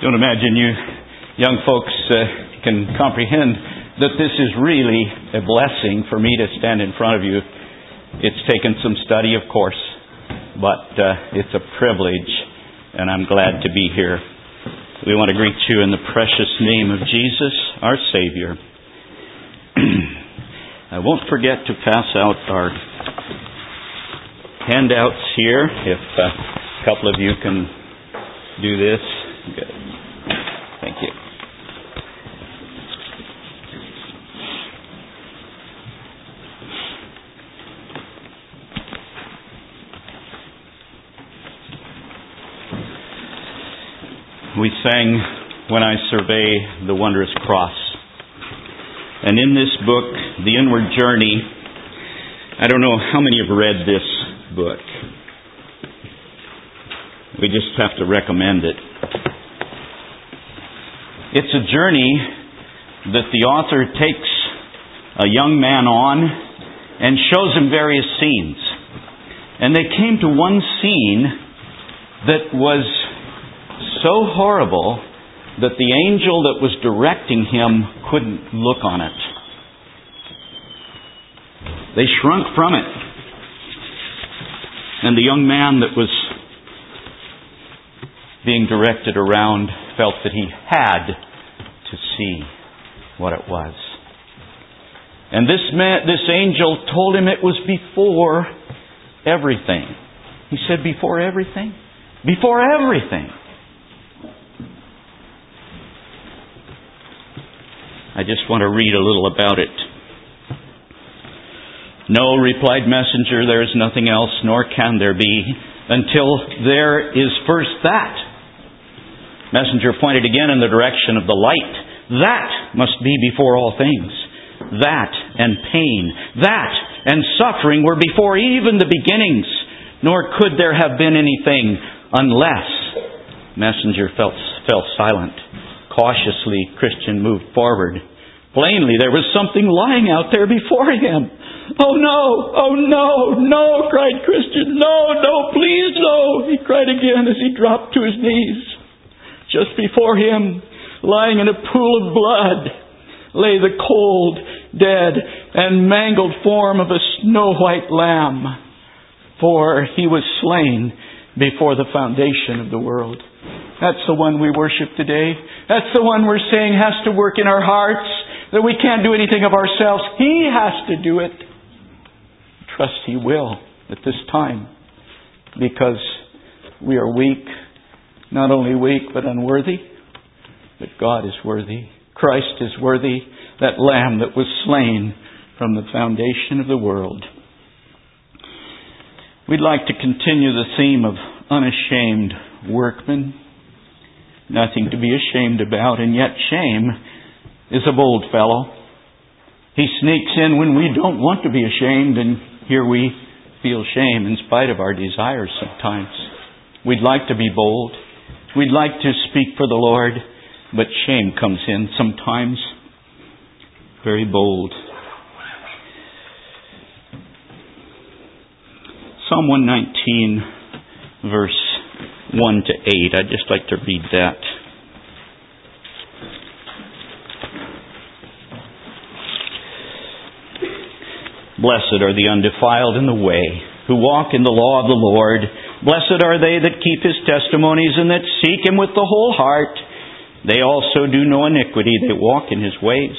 Don't imagine you young folks can comprehend that this is really a blessing for me to stand in front of you. It's taken some study, of course, but it's a privilege, and I'm glad to be here. We want to greet you in the precious name of Jesus, our Savior. I won't forget to pass out our handouts here, if a couple of you can do this. Good. Thank you. We sang When I Survey the Wondrous Cross. And in this book, The Inward Journey, I don't know how many have read this book. We just have to recommend it. It's a journey that the author takes a young man on and shows him various scenes. And they came to one scene that was so horrible that the angel that was directing him couldn't look on it. They shrunk from it. And the young man that was being directed around felt that he had to see what it was. And this angel told him it was before everything. He said, "Before everything? Before everything." I just want to read a little about it. "No," replied messenger, "there is nothing else, nor can there be, until there is first that." Messenger pointed again in the direction of the light. "That must be before all things. That and pain, that and suffering were before even the beginnings, nor could there have been anything unless." Messenger fell silent. Cautiously, Christian moved forward. Plainly, there was something lying out there before him. "Oh no! Oh no! No!" cried Christian. "No! No! Please no!" he cried again as he dropped to his knees. Just before him, lying in a pool of blood, lay the cold, dead, and mangled form of a snow-white lamb. For he was slain before the foundation of the world. That's the one we worship today. That's the one we're saying has to work in our hearts. That we can't do anything of ourselves. He has to do it. Trust He will at this time. Because we are weak. Not only weak, but unworthy. But God is worthy. Christ is worthy. That Lamb that was slain from the foundation of the world. We'd like to continue the theme of unashamed workmen. Nothing to be ashamed about. And yet shame is a bold fellow. He sneaks in when we don't want to be ashamed, and here we feel shame in spite of our desires sometimes. We'd like to be bold. We'd like to speak for the Lord, but shame comes in sometimes. Very bold. Psalm 119, verse 1 to 8. I'd just like to read that. "Blessed are the undefiled in the way, who walk in the law of the Lord. Blessed are they that keep His testimonies and that seek Him with the whole heart. They also do no iniquity, they walk in His ways.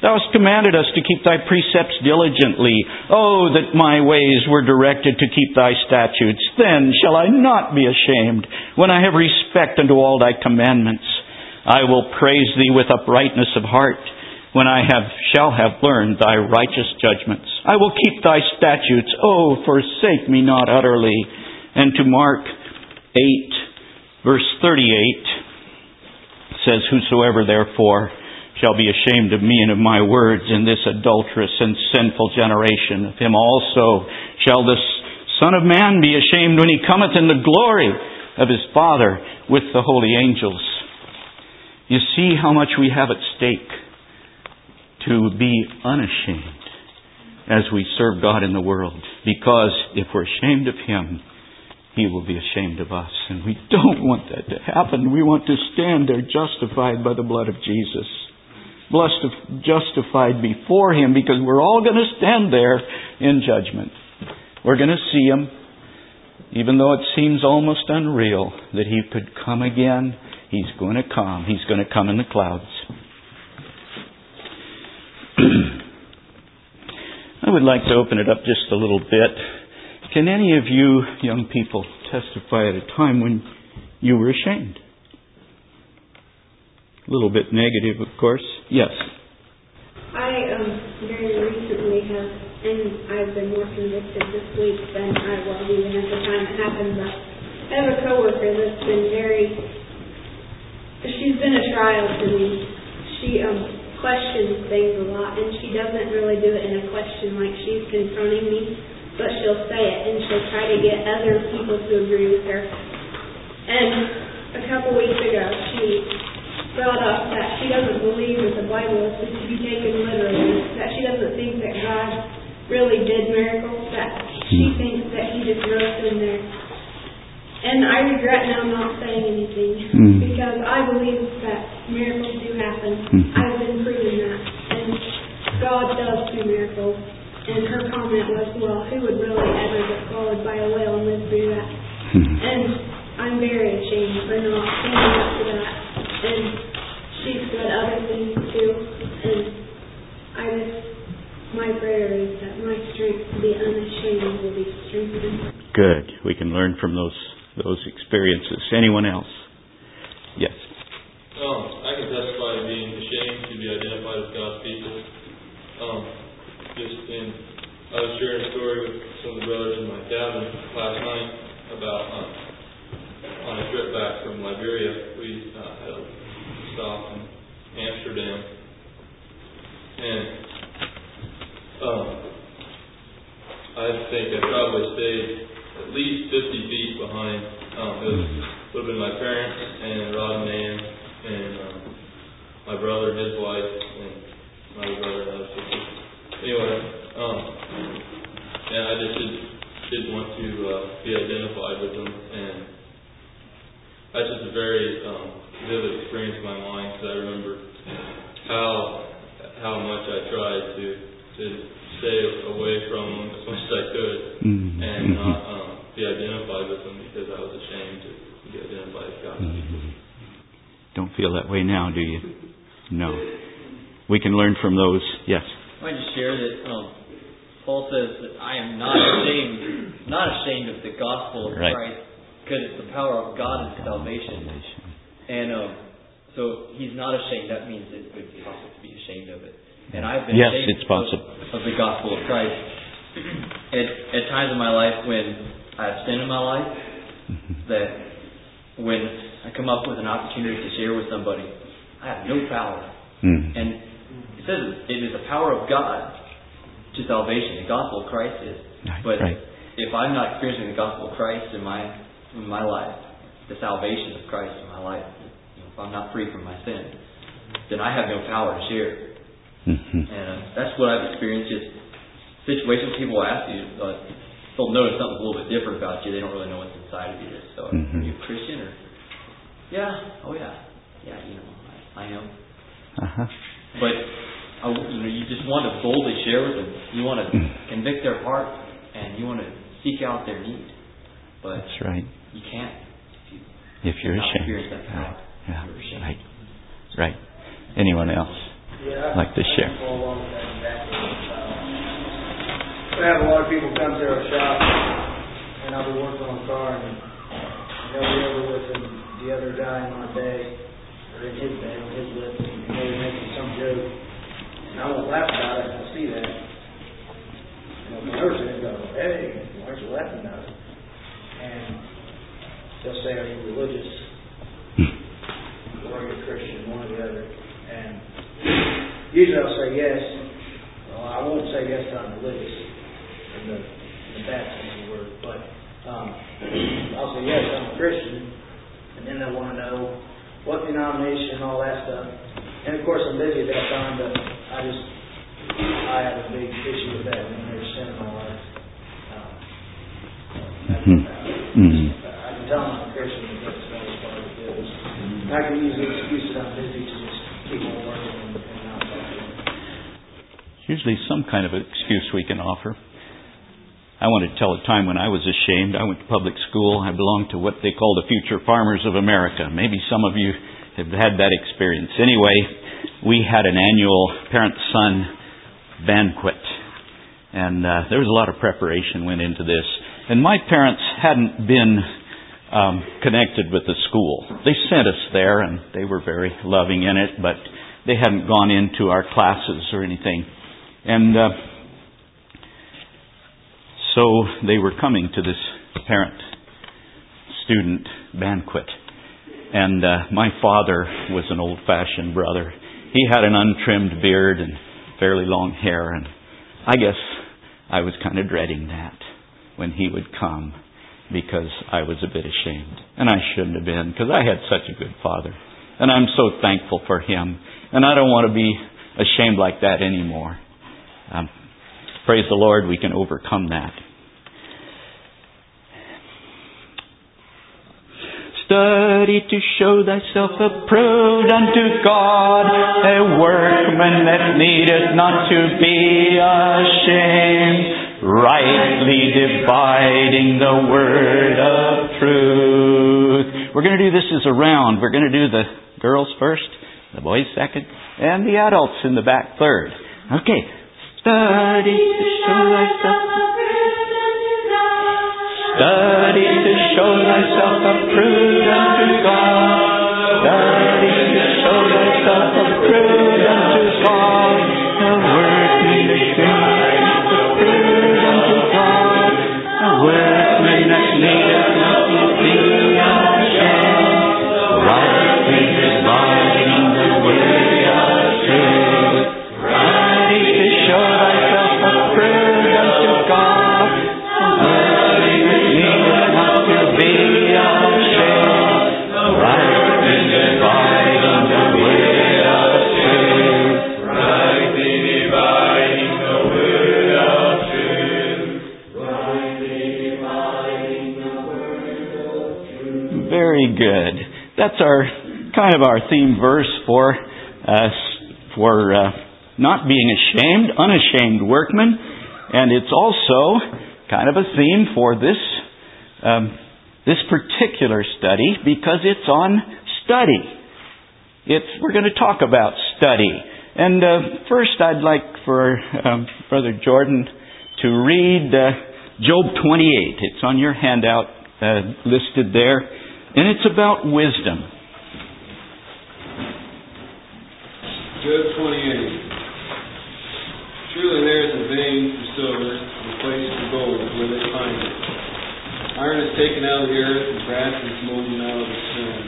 Thou hast commanded us to keep Thy precepts diligently. Oh, that my ways were directed to keep Thy statutes. Then shall I not be ashamed, when I have respect unto all Thy commandments. I will praise Thee with uprightness of heart, when I shall have learned Thy righteous judgments. I will keep Thy statutes. Oh, forsake me not utterly." And to Mark 8, verse 38, says, "Whosoever therefore shall be ashamed of me and of my words in this adulterous and sinful generation, of him also shall the Son of Man be ashamed when He cometh in the glory of His Father with the holy angels." You see how much we have at stake to be unashamed as we serve God in the world. Because if we're ashamed of Him, He will be ashamed of us. And we don't want that to happen. We want to stand there justified by the blood of Jesus. Blessed, justified before Him, because we're all going to stand there in judgment. We're going to see Him. Even though it seems almost unreal that He could come again, He's going to come. He's going to come in the clouds. I would like to open it up just a little bit. Can any of you young people testify at a time when you were ashamed? A little bit negative, of course. Yes. I very recently have, and I've been more convicted this week than I was even at the time it happened, but I have a coworker that's been she's been a trial to me. She questions things a lot, and she doesn't really do it in a question like she's confronting me, but she'll say it, and she'll try to get other people to agree with her. And a couple weeks ago, she brought up that she doesn't believe that the Bible is to be taken literally, that she doesn't think that God really did miracles, that she thinks that He just wrote them there. And I regret now not saying anything, because I believe that miracles do happen. I've been proving that. And God does do miracles. And her comment was, well, who would really ever get swallowed by a whale and live through that? And I'm very ashamed for not standing up to that. And she's got other things too. And my prayer is that my strength to be unashamed will be strengthened. Good. We can learn from those experiences. Anyone else? Yes. I can testify to being ashamed to be identified as God's people. I was sharing a story with some of the brothers in my cabin last night about on a trip back from Liberia, we had a stop in Amsterdam, and I think I probably stayed at least 50 feet behind. It would have been my parents and Rod and Ann, and my brother, his wife, and my brother and other people. Anyway, and I just didn't want to be identified with them, and that's just a very vivid experience in my mind, because I remember how much I tried to stay away from them as much as I could, and not be identified with them, because I was ashamed to be identified with God. Don't feel that way now, do you? No. We can learn from those. Yes. I want to share that Paul says that I am not ashamed of the gospel of Christ. Because it's the power of God and salvation. And so he's not ashamed. That means it's possible to be ashamed of it. And I've been ashamed of the gospel of Christ. At times in my life when I've sinned in my life, that when I come up with an opportunity to share with somebody, I have no power. And it says it is the power of God to salvation. The gospel of Christ is. But if I'm not experiencing the gospel of Christ in my life, the salvation of Christ in my life, if I'm not free from my sin, then I have no power to share. And that's what I've experienced. Just situations people ask you, they'll notice something's a little bit different about you. They don't really know what's inside of you. So, are you a Christian? Or, you know, I am. But you just want to boldly share with them. You want to convict their heart, and you want to seek out their need. But that's right. You can't if you're ashamed. Right. Anyone else like to share? I have a lot of people come to our shop, and I'll be working on a car, and they'll be over with him, the other guy in my day, or in his day, on his list, and they're making some joke, and I won't laugh about it. I'll see that, and I'll be nervous and go, "Hey, why aren't you laughing about it?" And they'll say, "Are you religious?" "Or are you Christian?" One or the other. And usually I'll say yes. Well, I won't say yes, I'm religious, in the bad sense of the word. But I'll say yes, I'm a Christian. And then they'll want to know what denomination and all that stuff. And of course I'm busy at that time, but I have a big issue with that when there's sin in my life. I'm dumb, I'm Christian, but that's not as far as it is. I can use the excuse that I'm busy to just keep on working and not working. Usually some kind of excuse we can offer. I want to tell a time when I was ashamed. I went to public school. I belonged to what they call the Future Farmers of America. Maybe some of you have had that experience. Anyway, we had an annual parent-son banquet. And there was a lot of preparation went into this. And my parents hadn't been connected with the school. They sent us there, and they were very loving in it, but they hadn't gone into our classes or anything. And so they were coming to this parent-student banquet. And my father was an old-fashioned brother. He had an untrimmed beard and fairly long hair. And I guess I was kind of dreading that when he would come because I was a bit ashamed. And I shouldn't have been because I had such a good father. And I'm so thankful for him. And I don't want to be ashamed like that anymore. Praise the Lord, we can overcome that. Study to show thyself approved unto God, a workman that needeth not to be ashamed, rightly dividing the word of truth. We're going to do this as a round. We're going to do the girls first, the boys second, and the adults in the back third. Okay. Study to show thyself approved unto God. Study to show thyself approved unto God. A workman approved unto God. A workman that needeth not to be ashamed. Rightly dividing the word of truth. Study to show thyself approved unto God. Very good. That's our kind of our theme verse for not being ashamed, unashamed workmen, and it's also kind of a theme for this this particular study because it's on study. We're going to talk about study, and first I'd like for Brother Jordan to read Job 28. It's on your handout listed there. And it's about wisdom. Job 28. Truly there is a vein for silver, and a place for gold where they find it. Iron is taken out of the earth, and brass is molten out of the stone.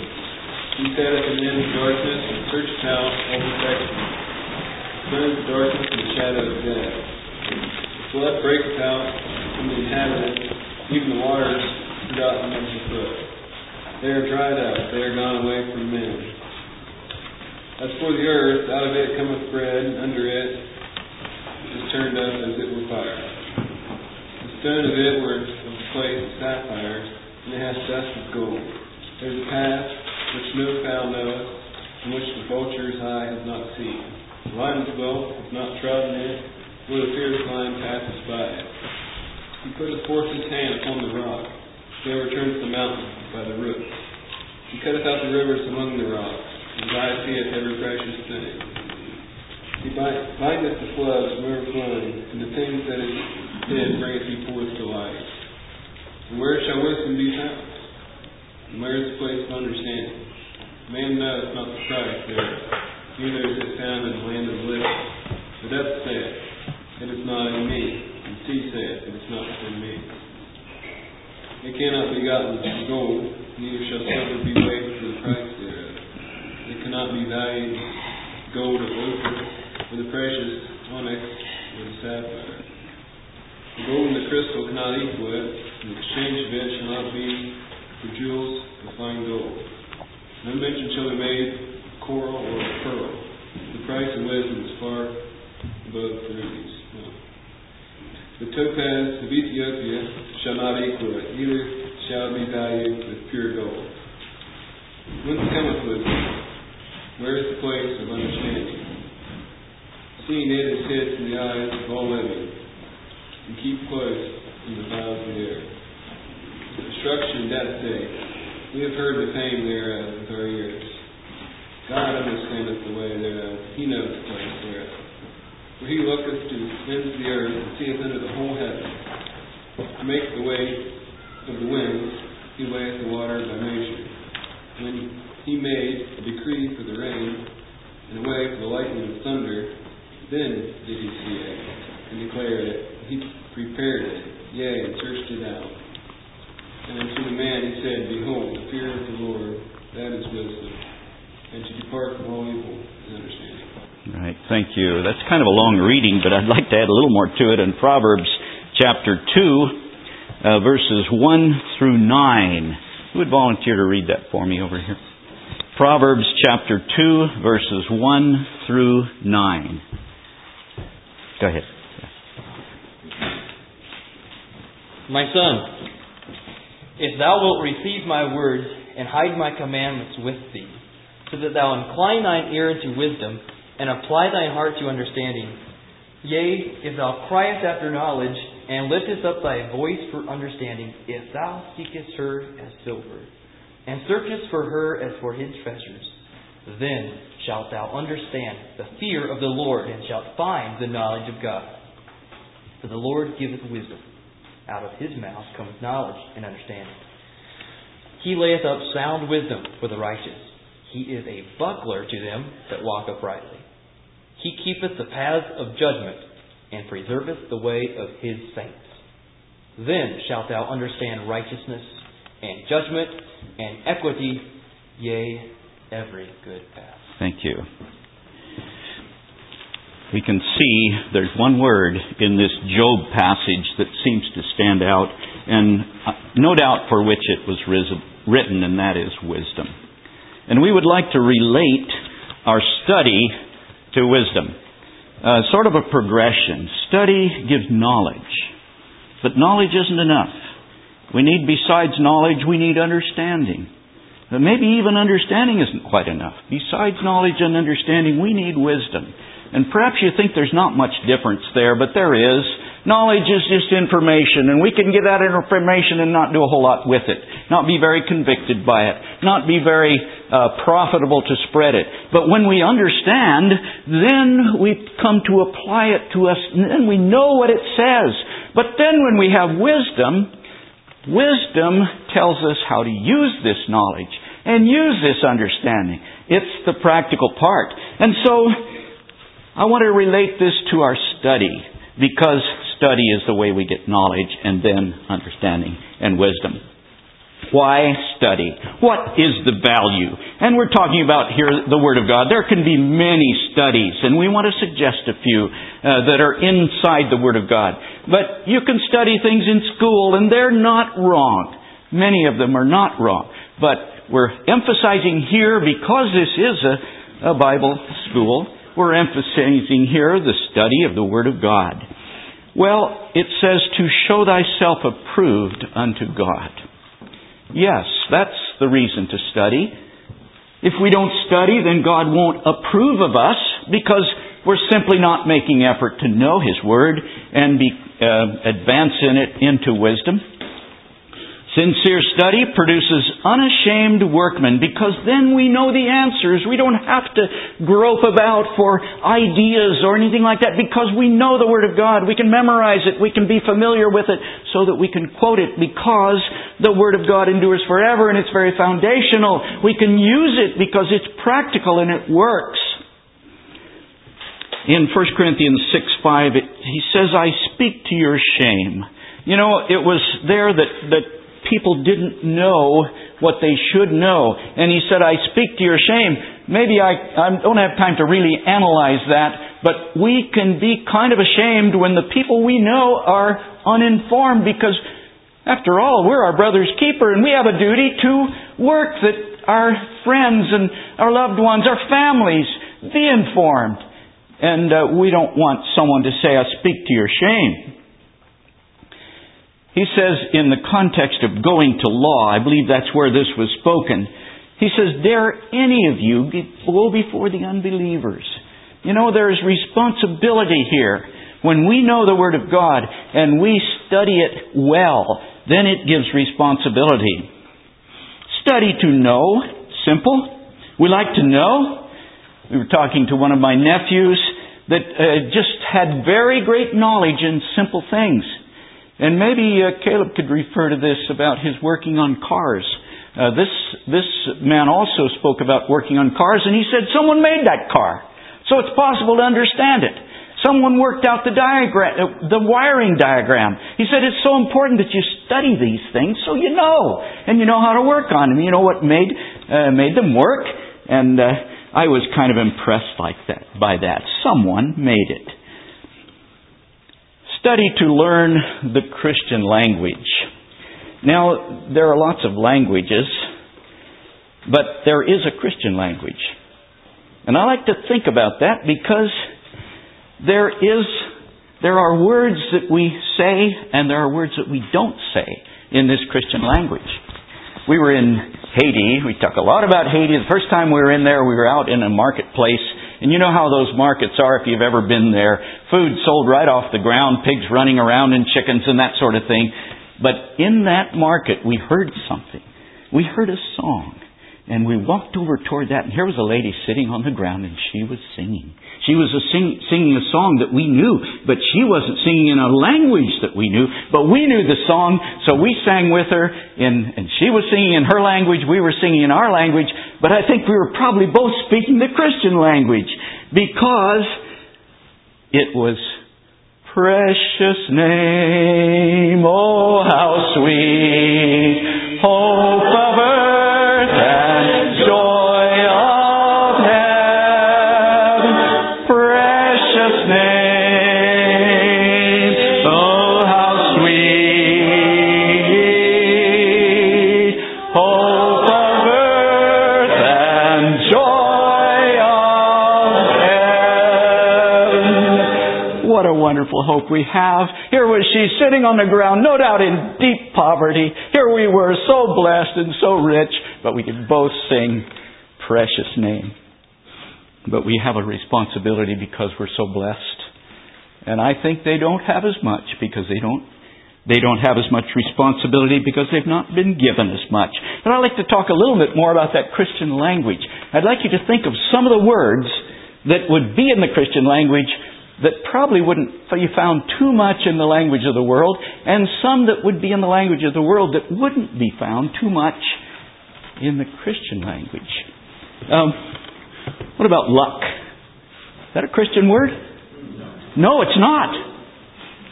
He setteth an end to darkness, and searcheth out all perfection. Turns to darkness and the shadow of death. The flood breaketh out from the inhabitants, even the waters forgotten under the foot. They are dried up, they are gone away from men. As for the earth, out of it cometh bread, and under it is turned up as it were fire. The stone of it were of plate and sapphire, and it hath dust of gold. There is a path which no fowl knoweth, and which the vulture's eye hath not seen. The lion's whelp hath not trodden it, where the fierce lion passeth by it. He putteth forth his hand upon the rock, he overturns the mountain by the root. He cutteth out the rivers among the rocks, and his eye seeth every precious thing. He bindeth the floods from overflowing, and the things that is hid bringeth he forth to light. And where shall wisdom be found? And where is the place of understanding? Man knoweth not the price thereof, neither is it found in the land of the living. The depth saith, it is not in me, and the sea saith, it is not within me. It cannot be gotten from gold, neither shall silver be weighed for the price thereof. It cannot be valued gold of Ophir, or the precious onyx, or the sapphire. The gold and the crystal cannot equal it, and the exchange of it shall not be for jewels of fine gold. No mention shall be made of coral or of pearl. The price of wisdom is far above rubies. The topaz of Ethiopia shall not equal it, neither shall be valued with pure gold. Whence cometh wisdom? Where is the place of understanding? Seeing it is hid from the eyes of all living, and keep close from the bowels of the air. Destruction doth say, we have heard the fame thereof with our ears. God understandeth the way thereof, he knows the place thereof. For he looketh to the ends of the earth, and seeth under the whole heaven. To make the way of the winds, he weigheth the water by measure. When he made a decree for the rain, and a way for the lightning and thunder, then did he see it, and declared it. He prepared it, yea, and searched it out. And unto the man he said, Behold, the fear of the Lord, that is wisdom, and to depart from all evil is understanding. All right, thank you. That's kind of a long reading, but I'd like to add a little more to it. In Proverbs chapter 2, verses 1 through 9. Who would volunteer to read that for me over here? Proverbs chapter 2, verses 1 through 9. Go ahead. My son, if thou wilt receive my words and hide my commandments with thee, so that thou incline thine ear unto wisdom and apply thine heart to understanding, yea, if thou criest after knowledge and liftest up thy voice for understanding, if thou seekest her as silver and searchest for her as for his treasures, then shalt thou understand the fear of the Lord and shalt find the knowledge of God. For the Lord giveth wisdom. Out of his mouth cometh knowledge and understanding. He layeth up sound wisdom for the righteous. He is a buckler to them that walk uprightly. He keepeth the paths of judgment, and preserveth the way of his saints. Then shalt thou understand righteousness, and judgment, and equity, yea, every good path. Thank you. We can see there's one word in this Job passage that seems to stand out, and no doubt for which it was written, and that is wisdom. And we would like to relate our study to wisdom. Sort of a progression. Study gives knowledge, but knowledge isn't enough. We need, besides knowledge, we need understanding. But maybe even understanding isn't quite enough. Besides knowledge and understanding, we need wisdom. And perhaps you think there's not much difference there, but there is. Knowledge is just information, and we can get that information and not do a whole lot with it. Not be very convicted by it. Not be very profitable to spread it. But when we understand, then we come to apply it to us, and then we know what it says. But then when we have wisdom, wisdom tells us how to use this knowledge and use this understanding. It's the practical part. And so I want to relate this to our study, because study is the way we get knowledge and then understanding and wisdom. Why study? What is the value? And we're talking about here the Word of God. There can be many studies, and we want to suggest a few that are inside the Word of God. But you can study things in school, and they're not wrong. Many of them are not wrong. But we're emphasizing here, because this is a Bible school, we're emphasizing here the study of the Word of God. Well, it says to show thyself approved unto God. Yes, that's the reason to study. If we don't study, then God won't approve of us, because we're simply not making effort to know His Word and advance in it into wisdom. Sincere study produces unashamed workmen, because then we know the answers. We don't have to grope about for ideas or anything like that, because we know the Word of God. We can memorize it. We can be familiar with it so that we can quote it, because the Word of God endures forever and it's very foundational. We can use it because it's practical and it works. In 1 Corinthians 6:5, he says, I speak to your shame. You know, it was there that people didn't know what they should know. And he said, I speak to your shame. Maybe I don't have time to really analyze that, but we can be kind of ashamed when the people we know are uninformed, because after all, we're our brother's keeper, and we have a duty to work that our friends and our loved ones, our families, be informed. And we don't want someone to say, I speak to your shame. He says in the context of going to law, I believe that's where this was spoken, he says, dare any of you go before the unbelievers. You know, there's responsibility here. When we know the Word of God and we study it well, then it gives responsibility. Study to know. Simple. We like to know. We were talking to one of my nephews that just had very great knowledge in simple things. And maybe Caleb could refer to this about his working on cars. This man also spoke about working on cars, and he said, someone made that car. So it's possible to understand it. Someone worked out the diagram, the wiring diagram. He said it's so important that you study these things so you know. And you know how to work on them. You know what made them work. And I was kind of impressed by that. Someone made it. Study to learn the Christian language. Now, there are lots of languages, but there is a Christian language. And I like to think about that because there are words that we say and there are words that we don't say in this Christian language. We were in Haiti. We talk a lot about Haiti. The first time we were in there, we were out in a marketplace. And you know how those markets are if you've ever been there. Food sold right off the ground, pigs running around and chickens and that sort of thing. But in that market, we heard something. We heard a song. And we walked over toward that, and here was a lady sitting on the ground, and she was singing. She was singing a song that we knew, but she wasn't singing in a language that we knew, but we knew the song, so we sang with her, and she was singing in her language, we were singing in our language, but I think we were probably both speaking the Christian language, because it was precious name, oh how sweet, hope of earth and joy of heaven, precious name, oh how sweet, hope of earth and joy of heaven. What a wonderful hope we have. Here was she sitting on the ground, no doubt in deep poverty. Here we were, so blessed and so rich. But we could both sing precious name. But we have a responsibility because we're so blessed. And I think they don't have as much because they don't have as much responsibility because they've not been given as much. And I'd like to talk a little bit more about that Christian language. I'd like you to think of some of the words that would be in the Christian language that probably wouldn't be found too much in the language of the world, and some that would be in the language of the world that wouldn't be found too much in the Christian language. What about luck? Is that a Christian word? No, it's not.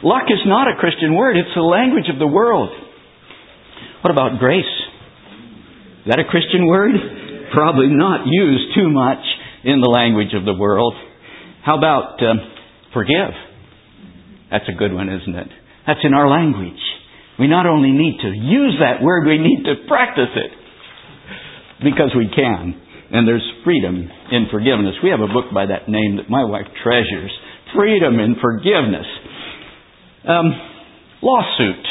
Luck is not a Christian word. It's the language of the world. What about grace? Is that a Christian word? Probably not used too much in the language of the world. How about forgive? That's a good one, isn't it? That's in our language. We not only need to use that word, we need to practice it. Because we can. And there's freedom in forgiveness. We have a book by that name that my wife treasures. Freedom in Forgiveness. Lawsuit.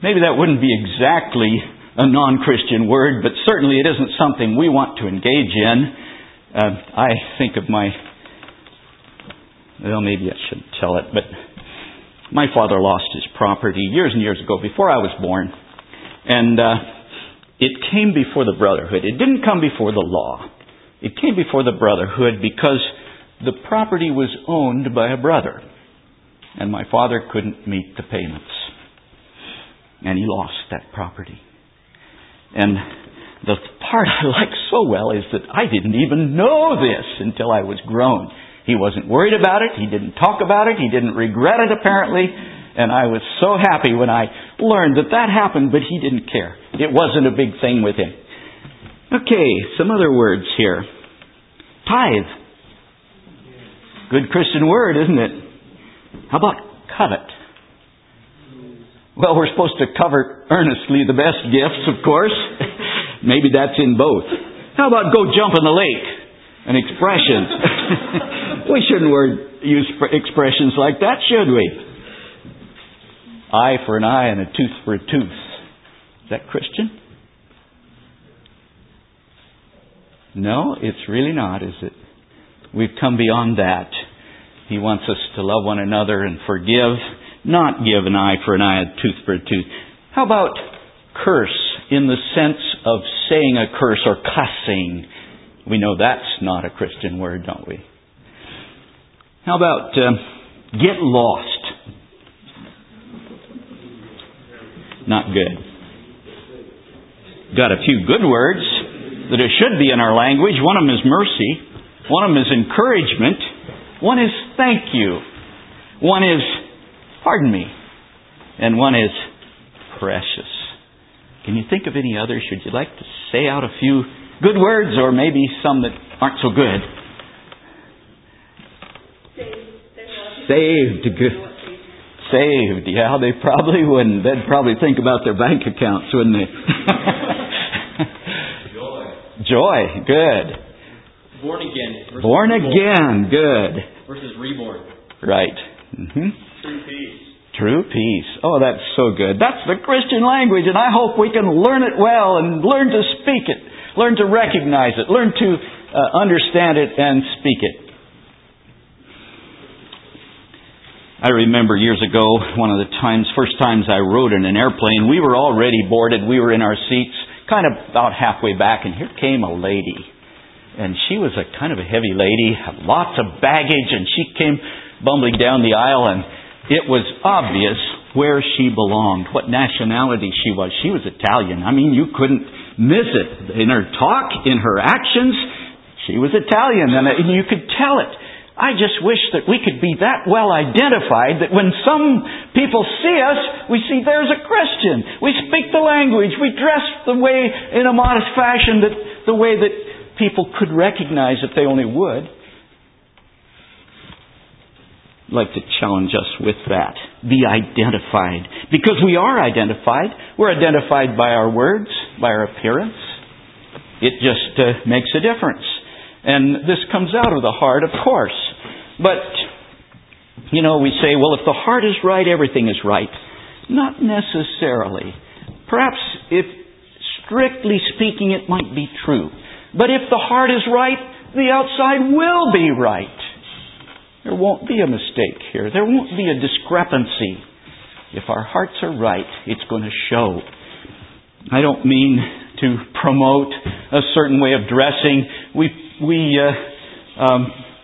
Maybe that wouldn't be exactly a non-Christian word, but certainly it isn't something we want to engage in. I think of well, maybe I shouldn't tell it, but my father lost his property years and years ago, before I was born. And it came before the brotherhood. It didn't come before the law. It came before the brotherhood because the property was owned by a brother. And my father couldn't meet the payments. And he lost that property. And the part I like so well is that I didn't even know this until I was grown. He wasn't worried about it. He didn't talk about it. He didn't regret it, apparently. And I was so happy when I learned that that happened, but he didn't care. It wasn't a big thing with him. Okay, some other words here. Tithe. Good Christian word, isn't it? How about covet? Well, we're supposed to covet earnestly the best gifts, of course. Maybe that's in both. How about go jump in the lake? An expression. We shouldn't use expressions like that, should we? eye for an eye and a tooth for a tooth. Is that Christian? No, it's really not, is it? We've come beyond that. He wants us to love one another and forgive, not give an eye for an eye, a tooth for a tooth. How about curse in the sense of saying a curse or cussing? We know that's not a Christian word, don't we? How about get lost? Not good. Got a few good words that it should be in our language. One of them is mercy. One of them is encouragement. One is thank you. One is pardon me. And one is precious. Can you think of any others? Should you like to say out a few good words or maybe some that aren't so good? Saved. Good. Saved. Yeah, they probably wouldn't. They'd probably think about their bank accounts, wouldn't they? Joy. Joy. Good. Born again. Born again. Good. Versus reborn. Right. Mm-hmm. True peace. True peace. Oh, that's so good. That's the Christian language, and I hope we can learn it well and learn to speak it, learn to recognize it, learn to understand it and speak it. I remember years ago, one of the first times I rode in an airplane, we were already boarded. We were in our seats, kind of about halfway back, and here came a lady. And she was a kind of a heavy lady, had lots of baggage, and she came bumbling down the aisle, and it was obvious where she belonged, what nationality she was. She was Italian. I mean, you couldn't miss it. In her talk, in her actions, she was Italian, and you could tell it. I just wish that we could be that well identified that when some people see us, we see there's a Christian. We speak the language. We dress the way in a modest fashion, that the way that people could recognize if they only would. I'd like to challenge us with that. Be identified. Because we are identified. We're identified by our words, by our appearance. It just makes a difference. And this comes out of the heart, of course. But, you know, we say, well, if the heart is right, everything is right. Not necessarily. Perhaps if, strictly speaking, it might be true. But if the heart is right, the outside will be right. There won't be a mistake here. There won't be a discrepancy. If our hearts are right, it's going to show. I don't mean to promote a certain way of dressing. We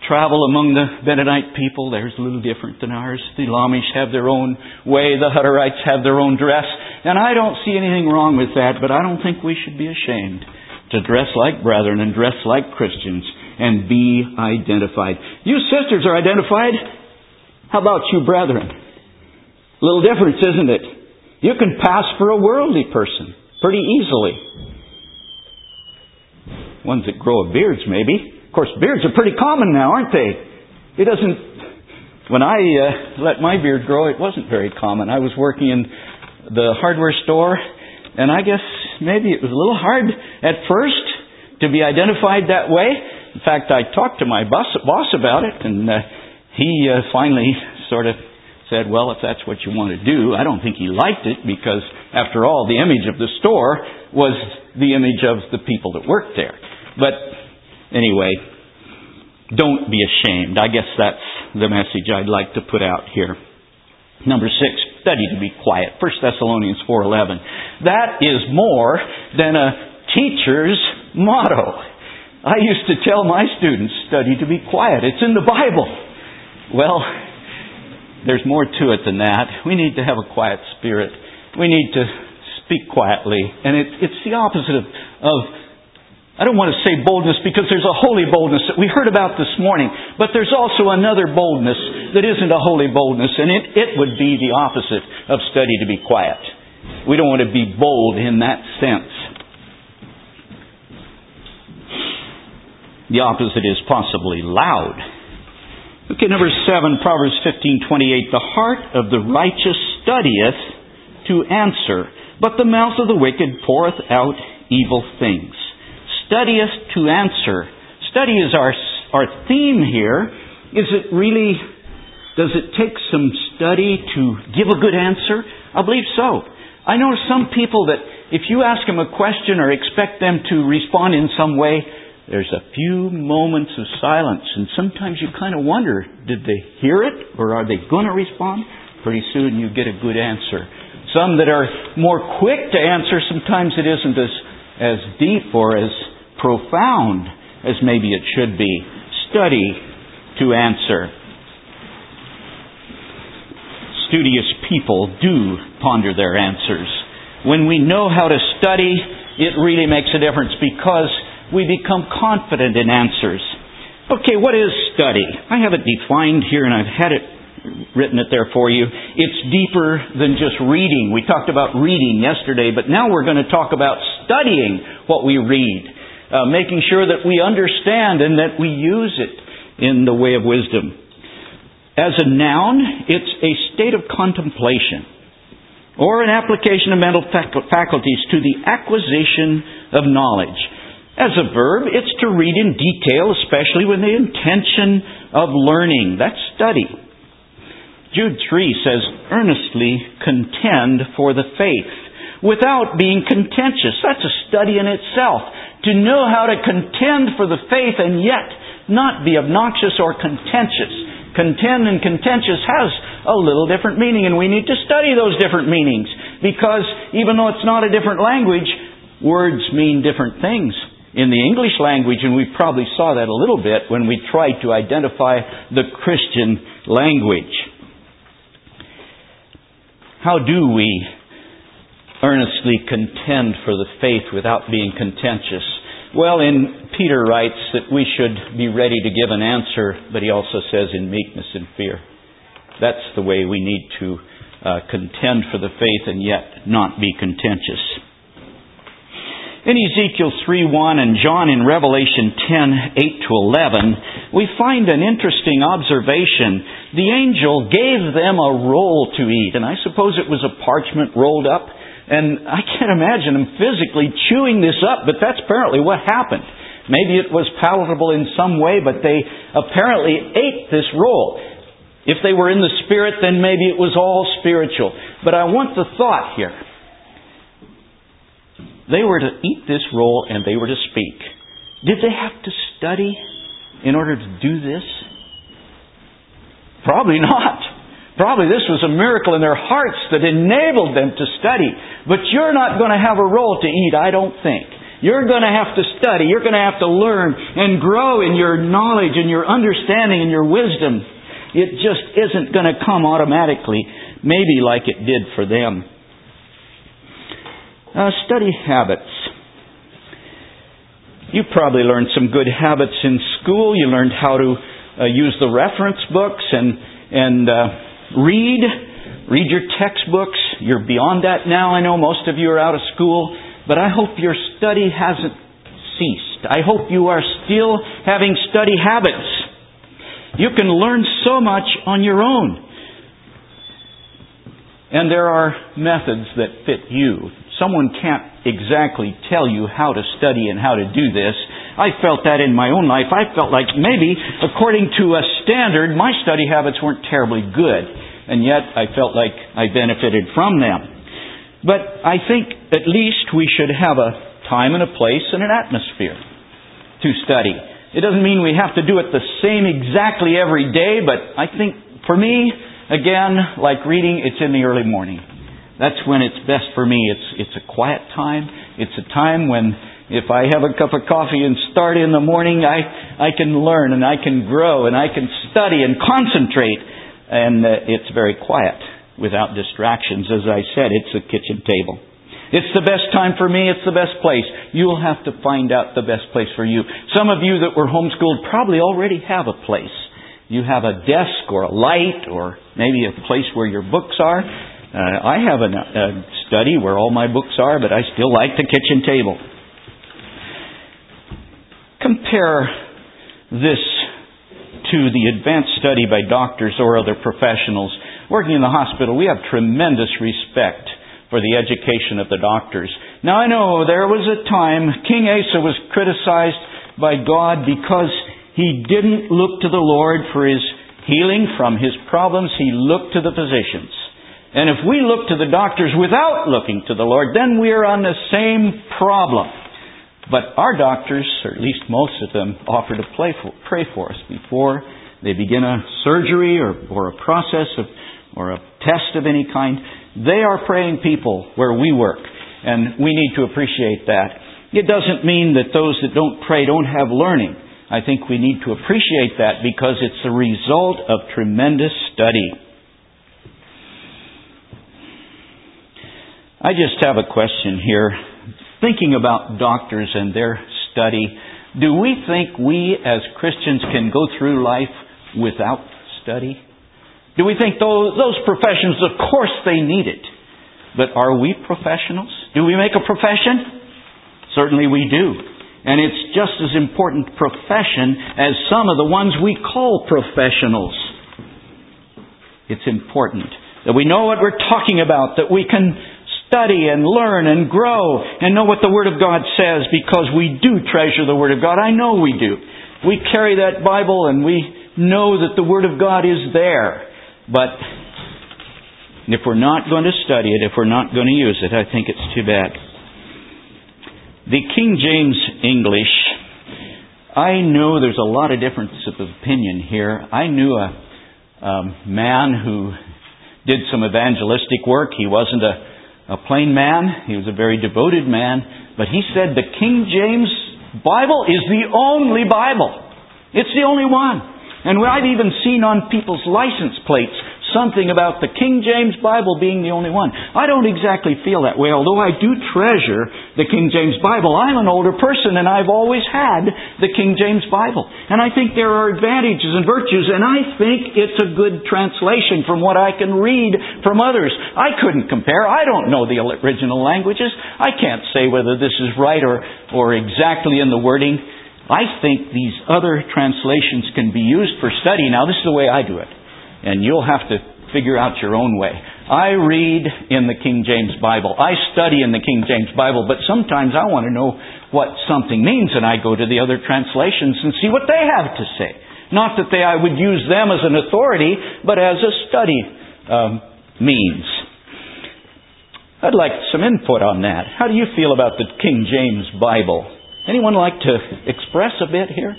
travel among the Benedite people. Theirs is a little different than ours. The Lamish have their own way. The Hutterites have their own dress. And I don't see anything wrong with that, but I don't think we should be ashamed to dress like brethren and dress like Christians and be identified. You sisters are identified. How about you brethren? Little difference, isn't it? You can pass for a worldly person pretty easily. Ones that grow beards, maybe. Of course, beards are pretty common now, aren't they? It doesn't... When I let my beard grow, it wasn't very common. I was working in the hardware store, and I guess maybe it was a little hard at first to be identified that way. In fact, I talked to my boss about it, and he finally sort of said, well, if that's what you want to do. I don't think he liked it, because after all, the image of the store was the image of the people that worked there. But anyway, don't be ashamed. I guess that's the message I'd like to put out here. Number 6, study to be quiet. 1 Thessalonians 4:11. That is more than a teacher's motto. I used to tell my students, study to be quiet. It's in the Bible. Well, there's more to it than that. We need to have a quiet spirit. We need to speak quietly. And it's the opposite of I don't want to say boldness, because there's a holy boldness that we heard about this morning. But there's also another boldness that isn't a holy boldness. And it would be the opposite of study to be quiet. We don't want to be bold in that sense. The opposite is possibly loud. Okay, number 7, Proverbs 15:28. The heart of the righteous studieth to answer, but the mouth of the wicked poureth out evil things. Studieth to answer. Study is our theme here. Does it take some study to give a good answer? I believe so. I know some people that if you ask them a question or expect them to respond in some way, there's a few moments of silence, and sometimes you kind of wonder, did they hear it or are they going to respond? Pretty soon you get a good answer. Some that are more quick to answer, sometimes it isn't as deep or as profound as maybe it should be. Study to answer. Studious people do ponder their answers. When we know how to study, it really makes a difference because we become confident in answers. Okay, what is study? I have it defined here and I've had it written it there for you. It's deeper than just reading. We talked about reading yesterday, but now we're going to talk about studying what we read. Making sure that we understand and that we use it in the way of wisdom. As a noun, it's a state of contemplation or an application of mental faculties to the acquisition of knowledge. As a verb, it's to read in detail, especially with the intention of learning. That's study. Jude 3 says, earnestly contend for the faith without being contentious. That's a study in itself. To know how to contend for the faith and yet not be obnoxious or contentious. Contend and contentious has a little different meaning, and we need to study those different meanings because even though it's not a different language, words mean different things in the English language, and we probably saw that a little bit when we tried to identify the Christian language. How do we earnestly contend for the faith without being contentious? Well, in Peter writes that we should be ready to give an answer, but he also says in meekness and fear. That's the way we need to contend for the faith and yet not be contentious. In Ezekiel 3:1 and John in Revelation 10:8-11, we find an interesting observation. The angel gave them a roll to eat, and I suppose it was a parchment rolled up. And I can't imagine them physically chewing this up, but that's apparently what happened. Maybe it was palatable in some way, but they apparently ate this roll. If they were in the Spirit, then maybe it was all spiritual. But I want the thought here. They were to eat this roll and they were to speak. Did they have to study in order to do this? Probably not. Probably this was a miracle in their hearts that enabled them to study. But you're not going to have a roll to eat, I don't think. You're going to have to study. You're going to have to learn and grow in your knowledge and your understanding and your wisdom. It just isn't going to come automatically, maybe like it did for them. Study habits. You probably learned some good habits in school. You learned how to use the reference books and read your textbooks. You're beyond that now. I know most of you are out of school, but I hope your study hasn't ceased. I hope you are still having study habits. You can learn so much on your own. And there are methods that fit you. Someone can't exactly tell you how to study and how to do this. I felt that in my own life. I felt like maybe, according to a standard, my study habits weren't terribly good. And yet, I felt like I benefited from them. But I think at least we should have a time and a place and an atmosphere to study. It doesn't mean we have to do it the same exactly every day, but I think for me, again, like reading, it's in the early morning. That's when it's best for me. It's a quiet time. It's a time when if I have a cup of coffee and start in the morning, I can learn and I can grow and I can study and concentrate. And it's very quiet without distractions. As I said, it's the kitchen table. It's the best time for me. It's the best place. You'll have to find out the best place for you. Some of you that were homeschooled probably already have a place. You have a desk or a light or maybe a place where your books are. I have a study where all my books are, but I still like the kitchen table. Compare this to the advanced study by doctors or other professionals. Working in the hospital, we have tremendous respect for the education of the doctors. Now, I know there was a time King Asa was criticized by God because he didn't look to the Lord for his Healing from his problems, he looked to the physicians. And if we look to the doctors without looking to the Lord, then we are on the same problem. But our doctors, or at least most of them, offer to pray for us before they begin a surgery or a process of, or a test of any kind. They are praying people where we work, and we need to appreciate that. It doesn't mean that those that don't pray don't have learning. I think we need to appreciate that because it's the result of tremendous study. I just have a question here. Thinking about doctors and their study, do we think we as Christians can go through life without study? Do we think those professions, of course they need it. But are we professionals? Do we make a profession? Certainly we do. And it's just as important profession as some of the ones we call professionals. It's important that we know what we're talking about, that we can study and learn and grow and know what the Word of God says, because we do treasure the Word of God. I know we do. We carry that Bible and we know that the Word of God is there. But if we're not going to study it, if we're not going to use it, I think it's too bad. The King James English, I know there's a lot of difference of opinion here. I knew a man who did some evangelistic work. He wasn't a plain man. He was a very devoted man. But he said the King James Bible is the only Bible. It's the only one. And I've even seen on people's license plates something about the King James Bible being the only one. I don't exactly feel that way, although I do treasure the King James Bible. I'm an older person, and I've always had the King James Bible. And I think there are advantages and virtues, and I think it's a good translation from what I can read from others. I couldn't compare. I don't know the original languages. I can't say whether this is right or exactly in the wording. I think these other translations can be used for study. Now, this is the way I do it. And you'll have to figure out your own way. I read in the King James Bible. I study in the King James Bible. But sometimes I want to know what something means. And I go to the other translations and see what they have to say. Not that I would use them as an authority, but as a study means. I'd like some input on that. How do you feel about the King James Bible? Anyone like to express a bit here?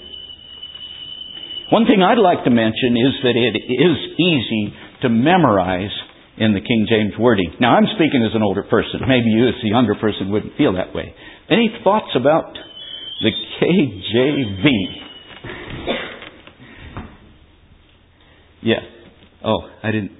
One thing I'd like to mention is that it is easy to memorize in the King James wording. Now, I'm speaking as an older person. Maybe you as a younger person wouldn't feel that way. Any thoughts about the KJV? Yeah. Oh, I didn't.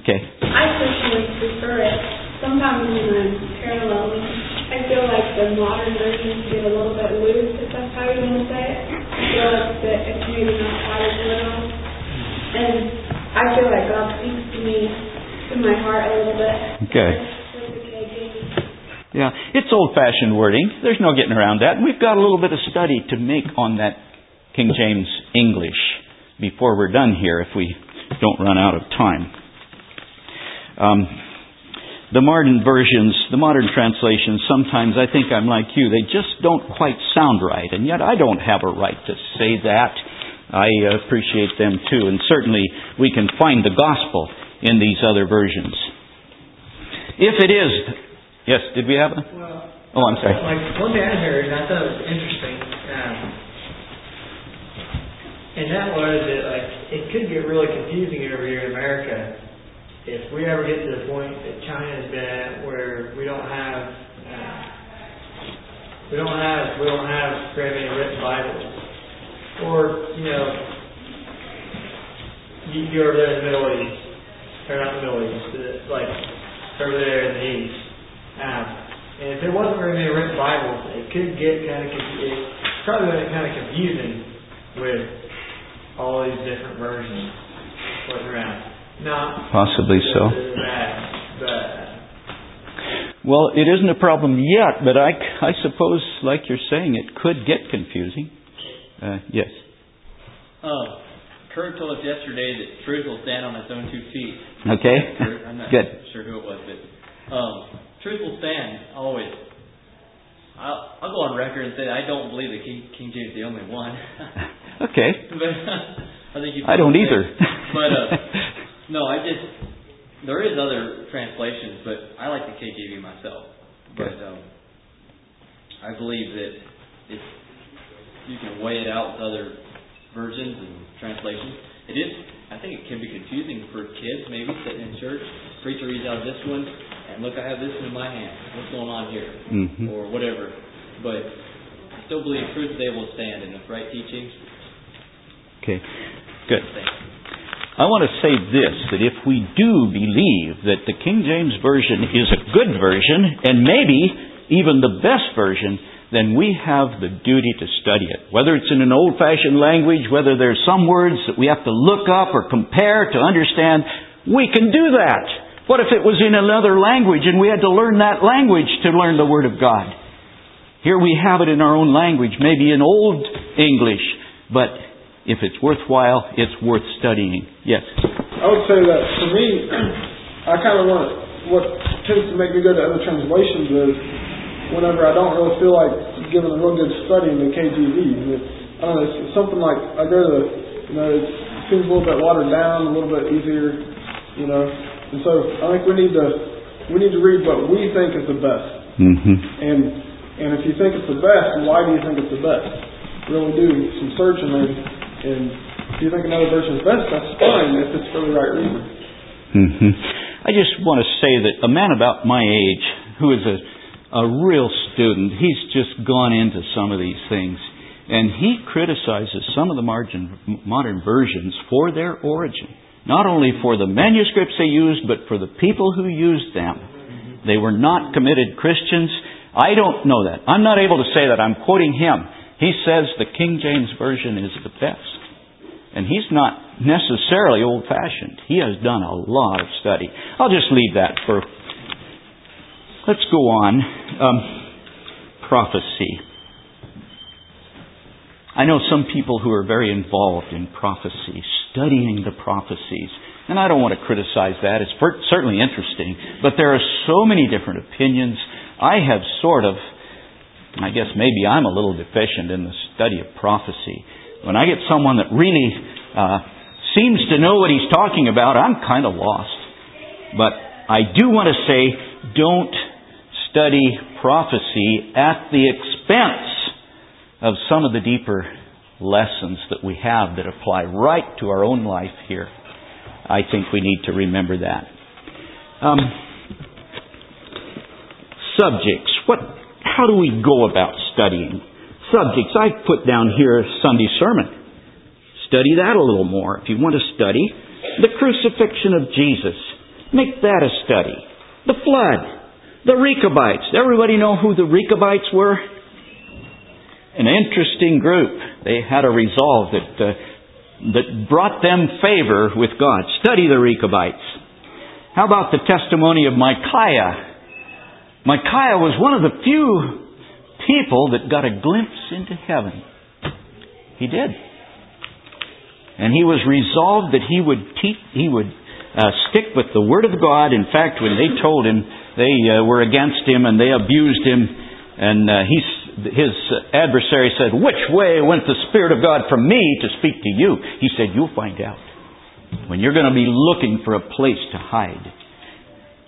Okay. I personally prefer it. Sometimes when I'm paralleling, I feel like the modern versions get a little bit loose, if that's how you want to say it. I feel like that it's maybe not quite as literal. And I feel like God speaks to me, to my heart a little bit. Okay. Yeah, it's old-fashioned wording. There's no getting around that. And we've got a little bit of study to make on that King James English before we're done here, if we don't run out of time. The modern versions, the modern translations, sometimes I think I'm like you. They just don't quite sound right. And yet I don't have a right to say that. I appreciate them too. And certainly we can find the gospel in these other versions. If it is... Yes, did we have a... Well, I'm sorry. One thing I heard, and I thought it was interesting, and that was that it could get really confusing over here in America. If we ever get to the point that China has been at, where we don't have very many written Bibles, or you're over there in the Middle East, or not the Middle East, but it's like over there in the East, and if there wasn't very many written Bibles, it could get kind of confusing with all these different versions floating around. Possibly so. Well, it isn't a problem yet, but I suppose, like you're saying, it could get confusing. Yes? Kurt told us yesterday that truth will stand on its own two feet. Okay. I'm not sure who it was, but truth will stand always. I'll go on record and say I don't believe that King James is the only one. Okay. But I don't either. But no, there is other translations, but I like the KJV myself. But I believe that if you can weigh it out with other versions and translations, it is. I think it can be confusing for kids, maybe sitting in church. Preacher reads out this one, and look, I have this in my hand. What's going on here, or whatever? But I still believe truth today will stand, and the right teaching. Okay, good. I want to say this, that if we do believe that the King James Version is a good version, and maybe even the best version, then we have the duty to study it. Whether it's in an old-fashioned language, whether there's some words that we have to look up or compare to understand, we can do that. What if it was in another language and we had to learn that language to learn the Word of God? Here we have it in our own language, maybe in Old English, but if it's worthwhile, it's worth studying. Yes? I would say that, for me, I kind of want to, what tends to make me go to other translations is whenever I don't really feel like giving a real good study in the KJV. I don't know, it's something like, I go to the, it seems a little bit watered down, a little bit easier, And so I think we need to read what we think is the best. Mm-hmm. And if you think it's the best, why do you think it's the best? Really do some searching and if you think another version is best, that's fine if it's for the right reason. Mm-hmm. I just want to say that a man about my age, who is a real student, he's just gone into some of these things, and he criticizes some of the modern versions for their origin. Not only for the manuscripts they used, but for the people who used them. They were not committed Christians. I don't know that. I'm not able to say that. I'm quoting him. He says the King James Version is the best. And he's not necessarily old-fashioned. He has done a lot of study. I'll just leave that for... Let's go on. Prophecy. I know some people who are very involved in prophecy, studying the prophecies. And I don't want to criticize that. It's certainly interesting. But there are so many different opinions. I have sort of... I guess maybe I'm a little deficient in the study of prophecy. When I get someone that really seems to know what he's talking about, I'm kind of lost. But I do want to say, don't study prophecy at the expense of some of the deeper lessons that we have that apply right to our own life here. I think we need to remember that. Subjects. How do we go about studying? Subjects. I put down here Sunday sermon. Study that a little more. If you want to study the crucifixion of Jesus, make that a study. The flood. The Rechabites. Everybody know who the Rechabites were? An interesting group. They had a resolve that brought them favor with God. Study the Rechabites. How about the testimony of Micaiah? Micaiah was one of the few people that got a glimpse into heaven. He did. And he was resolved that he would stick with the Word of God. In fact, when they told him, they were against him and they abused him. And his adversary said, "Which way went the Spirit of God from me to speak to you?" He said, "You'll find out. When you're going to be looking for a place to hide."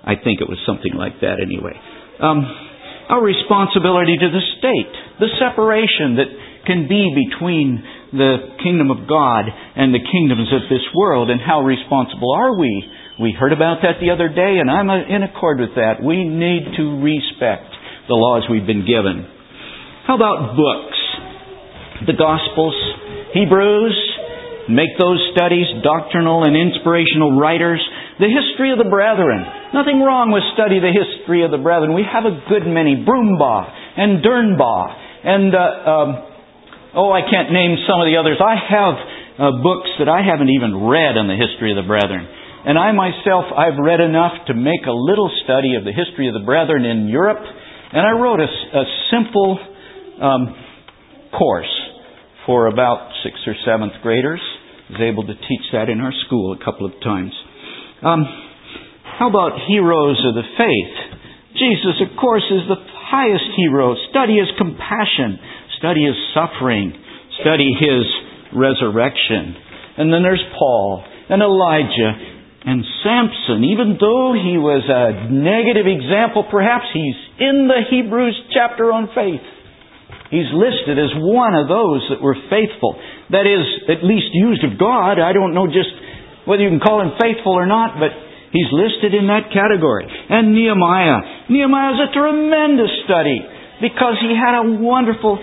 I think it was something like that anyway. Our responsibility to the state, the separation that can be between the kingdom of God and the kingdoms of this world, and how responsible are we? We heard about that the other day, and I'm in accord with that. We need to respect the laws we've been given. How about books? The Gospels, Hebrews, make those studies, doctrinal and inspirational writers. The history of the brethren. Nothing wrong with study the history of the brethren. We have a good many. Brumbaugh and Dernbaugh. And, I can't name some of the others. I have books that I haven't even read on the history of the brethren. And I myself, I've read enough to make a little study of the history of the brethren in Europe. And I wrote a simple course for about 6th or 7th graders. I was able to teach that in our school a couple of times. How about heroes of the faith? Jesus, of course, is the highest hero. Study His compassion. Study His suffering. Study His resurrection. And then there's Paul and Elijah and Samson. Even though he was a negative example, perhaps he's in the Hebrews chapter on faith. He's listed as one of those that were faithful. That is, at least used of God. I don't know just whether you can call him faithful or not, but he's listed in that category. And Nehemiah. Nehemiah is a tremendous study because he had a wonderful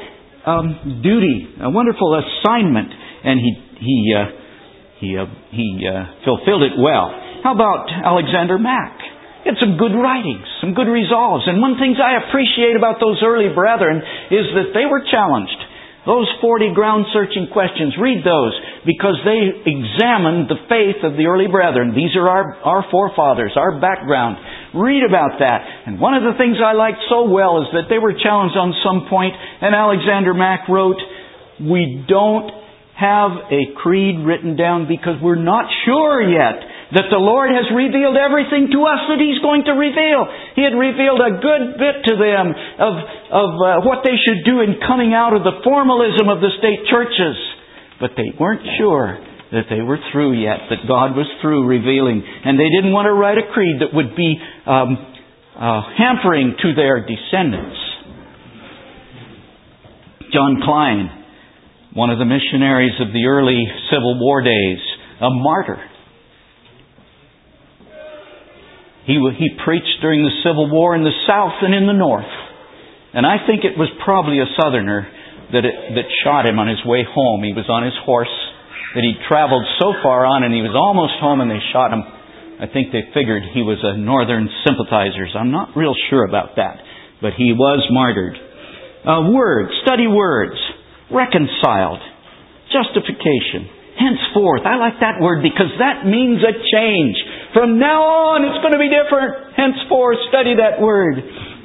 duty, a wonderful assignment, and he fulfilled it well. How about Alexander Mack? He had some good writings, some good resolves. And one of the things I appreciate about those early brethren is that they were challenged. Those 40 ground-searching questions, read those, because they examined the faith of the early brethren. These are our forefathers, our background. Read about that. And one of the things I liked so well is that they were challenged on some point, and Alexander Mack wrote, "We don't have a creed written down because we're not sure yet that the Lord has revealed everything to us that He's going to reveal." He had revealed a good bit to them of what they should do in coming out of the formalism of the state churches. But they weren't sure that they were through yet, that God was through revealing. And they didn't want to write a creed that would be hampering to their descendants. John Klein, one of the missionaries of the early Civil War days, a martyr. He preached during the Civil War in the South and in the North. And I think it was probably a Southerner that shot him on his way home. He was on his horse that he'd traveled so far on, and he was almost home and they shot him. I think they figured he was a Northern sympathizer. I'm not real sure about that. But he was martyred. Words. Study words. Reconciled. Justification. Henceforth. I like that word because that means a change. From now on, it's going to be different. Henceforth, study that word.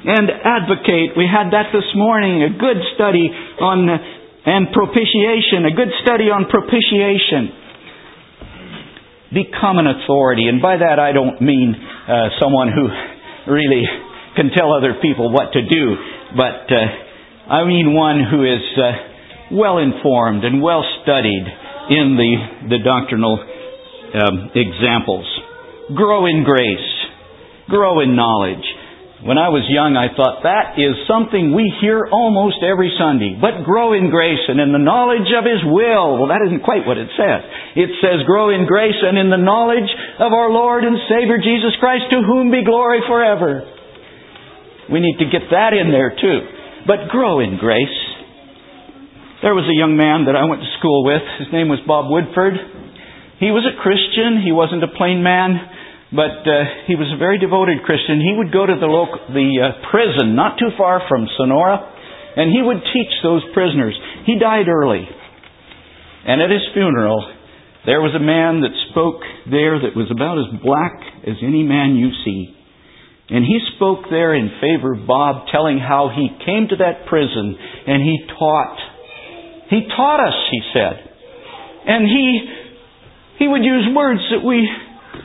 And advocate. We had that this morning. A good study on propitiation. A good study on propitiation. Become an authority. And by that, I don't mean someone who really can tell other people what to do. But I mean one who is well-informed and well-studied in the doctrinal examples. Grow in grace. Grow in knowledge. When I was young, I thought that is something we hear almost every Sunday. But grow in grace and in the knowledge of His will. Well, that isn't quite what it says. It says, grow in grace and in the knowledge of our Lord and Savior Jesus Christ, to whom be glory forever. We need to get that in there too. But grow in grace. There was a young man that I went to school with. His name was Bob Woodford. He was a Christian. He wasn't a plain man. But he was a very devoted Christian. He would go to the prison not too far from Sonora, and he would teach those prisoners. He died early. And at his funeral, there was a man that spoke there that was about as black as any man you see. And he spoke there in favor of Bob, telling how he came to that prison and he taught. He taught us, he said. And he would use words that we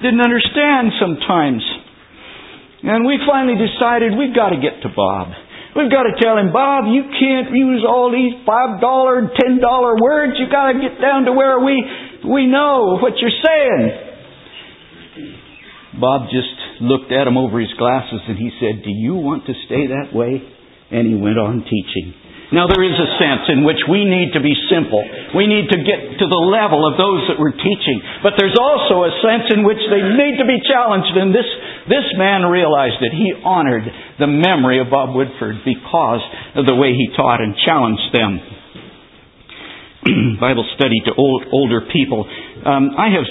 didn't understand sometimes. And we finally decided we've got to get to Bob. We've got to tell him, Bob, you can't use all these $5, $10 words. You've got to get down to where we know what you're saying. Bob just looked at him over his glasses and he said, do you want to stay that way? And he went on teaching. Now, there is a sense in which we need to be simple. We need to get to the level of those that we're teaching. But there's also a sense in which they need to be challenged. And this man realized it. He honored the memory of Bob Woodford because of the way he taught and challenged them. Bible study to older people. I have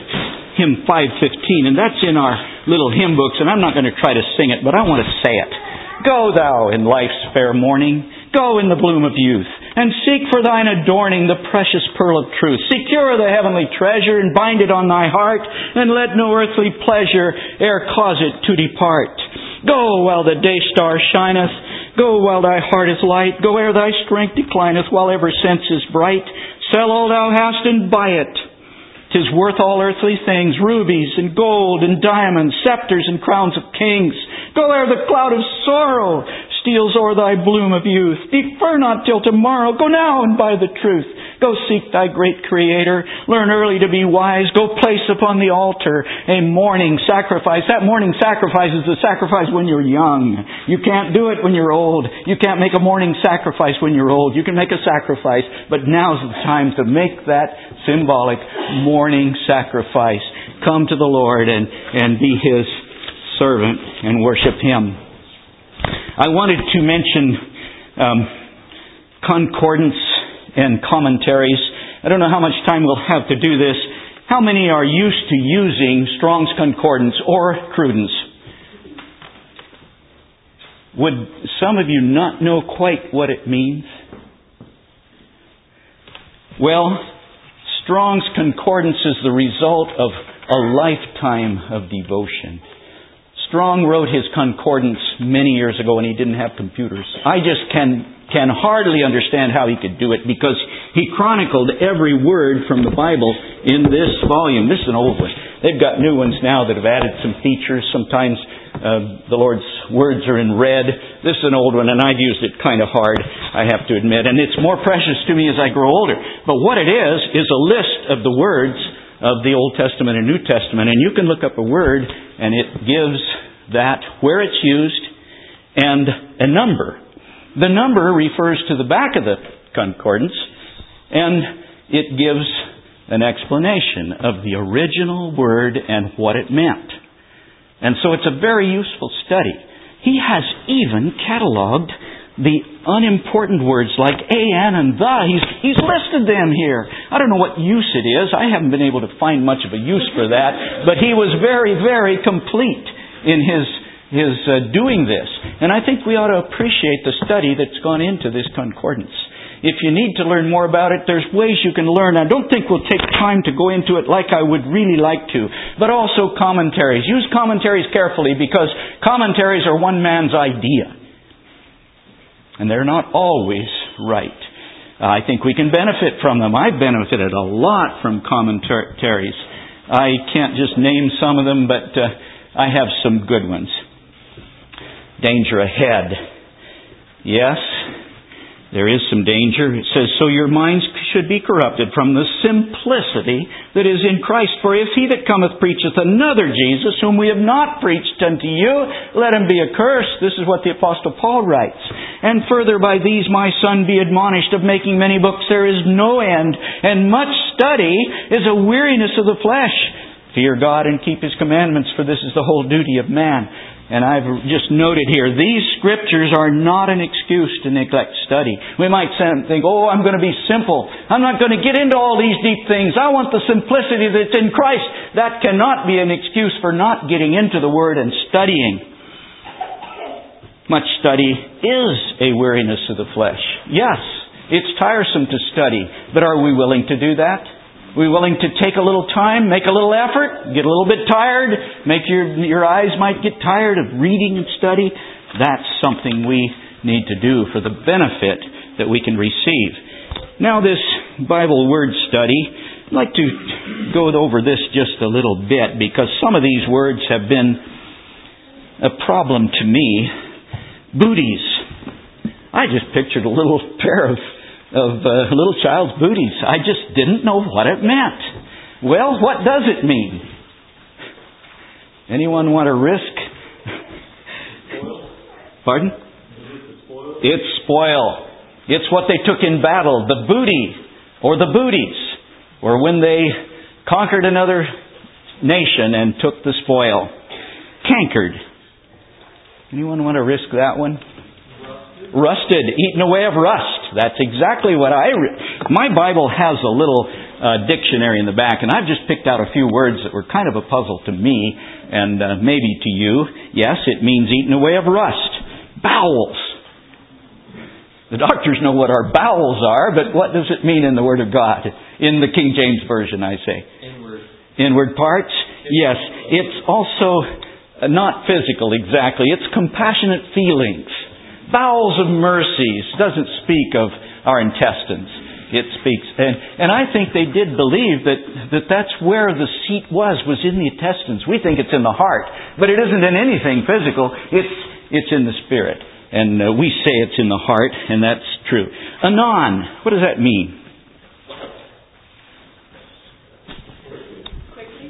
hymn 515, and that's in our little hymn books. And I'm not going to try to sing it, but I want to say it. Go thou in life's fair morning. Go in the bloom of youth, and seek for thine adorning the precious pearl of truth. Secure the heavenly treasure, and bind it on thy heart, and let no earthly pleasure e'er cause it to depart. Go while the day star shineth, go while thy heart is light, go ere thy strength declineth, while ever sense is bright. Sell all thou hast and buy it. 'Tis worth all earthly things, rubies and gold and diamonds, scepters and crowns of kings. Go ere the cloud of sorrow steals o'er thy bloom of youth. Defer not till tomorrow. Go now and buy the truth. Go seek thy great Creator. Learn early to be wise. Go place upon the altar a morning sacrifice. That morning sacrifice is the sacrifice when you're young. You can't do it when you're old. You can't make a morning sacrifice when you're old. You can make a sacrifice, but now's the time to make that symbolic morning sacrifice. Come to the Lord and be His servant and worship Him. I wanted to mention concordance and commentaries. I don't know how much time we'll have to do this. How many are used to using Strong's concordance or Cruden's? Would some of you not know quite what it means? Well, Strong's concordance is the result of a lifetime of devotion. Strong wrote his concordance many years ago and he didn't have computers. I just can hardly understand how he could do it because he chronicled every word from the Bible in this volume. This is an old one. They've got new ones now that have added some features. Sometimes the Lord's words are in red. This is an old one, and I've used it kind of hard, I have to admit. And it's more precious to me as I grow older. But what it is a list of the words of the Old Testament and New Testament. And you can look up a word, and it gives that, where it's used, and a number. The number refers to the back of the concordance, and it gives an explanation of the original word and what it meant. And so it's a very useful study. He has even cataloged the unimportant words like an and the. He's listed them here. I don't know what use it is. I haven't been able to find much of a use for that. But he was very, very complete in his doing this. And I think we ought to appreciate the study that's gone into this concordance. If you need to learn more about it, there's ways you can learn. I don't think we'll take time to go into it like I would really like to. But also commentaries. Use commentaries carefully because commentaries are one man's idea. And they're not always right. I think we can benefit from them. I've benefited a lot from commentaries. I can't just name some of them, but I have some good ones. Danger ahead. Yes. There is some danger. It says, so your minds should be corrupted from the simplicity that is in Christ. For if he that cometh preacheth another Jesus, whom we have not preached unto you, let him be accursed. This is what the Apostle Paul writes. And further, by these my son, be admonished of making many books. There is no end. And much study is a weariness of the flesh. Fear God and keep His commandments, for this is the whole duty of man. And I've just noted here, these scriptures are not an excuse to neglect study. We might think, oh, I'm going to be simple. I'm not going to get into all these deep things. I want the simplicity that's in Christ. That cannot be an excuse for not getting into the Word and studying. Much study is a weariness of the flesh. Yes, it's tiresome to study, but are we willing to do that? Are we willing to take a little time, make a little effort, get a little bit tired, make your eyes might get tired of reading and study? That's something we need to do for the benefit that we can receive. Now this Bible word study, I'd like to go over this just a little bit because some of these words have been a problem to me. Booties. I just pictured a little pair of little child's booties. I just didn't know what it meant. Well, what does it mean? Anyone want to risk? Spoil. Pardon? It's spoil. It's what they took in battle. The booty or the booties. Or when they conquered another nation and took the spoil. Cankered. Anyone want to risk that one? Rusted, eaten away of rust. That's exactly what my Bible has a little dictionary in the back, and I've just picked out a few words that were kind of a puzzle to me, and maybe to you. Yes, it means eaten away of rust. Bowels. The doctors know what our bowels are, but what does it mean in the Word of God? In the King James Version, I say. Inward. Inward parts? Yes. It's also not physical exactly. It's compassionate feelings. Bowels of mercies doesn't speak of our intestines. It speaks. And I think they did believe that that's where the seat was in the intestines. We think it's in the heart. But it isn't in anything physical. It's in the spirit. And we say it's in the heart, and that's true. Anon. What does that mean?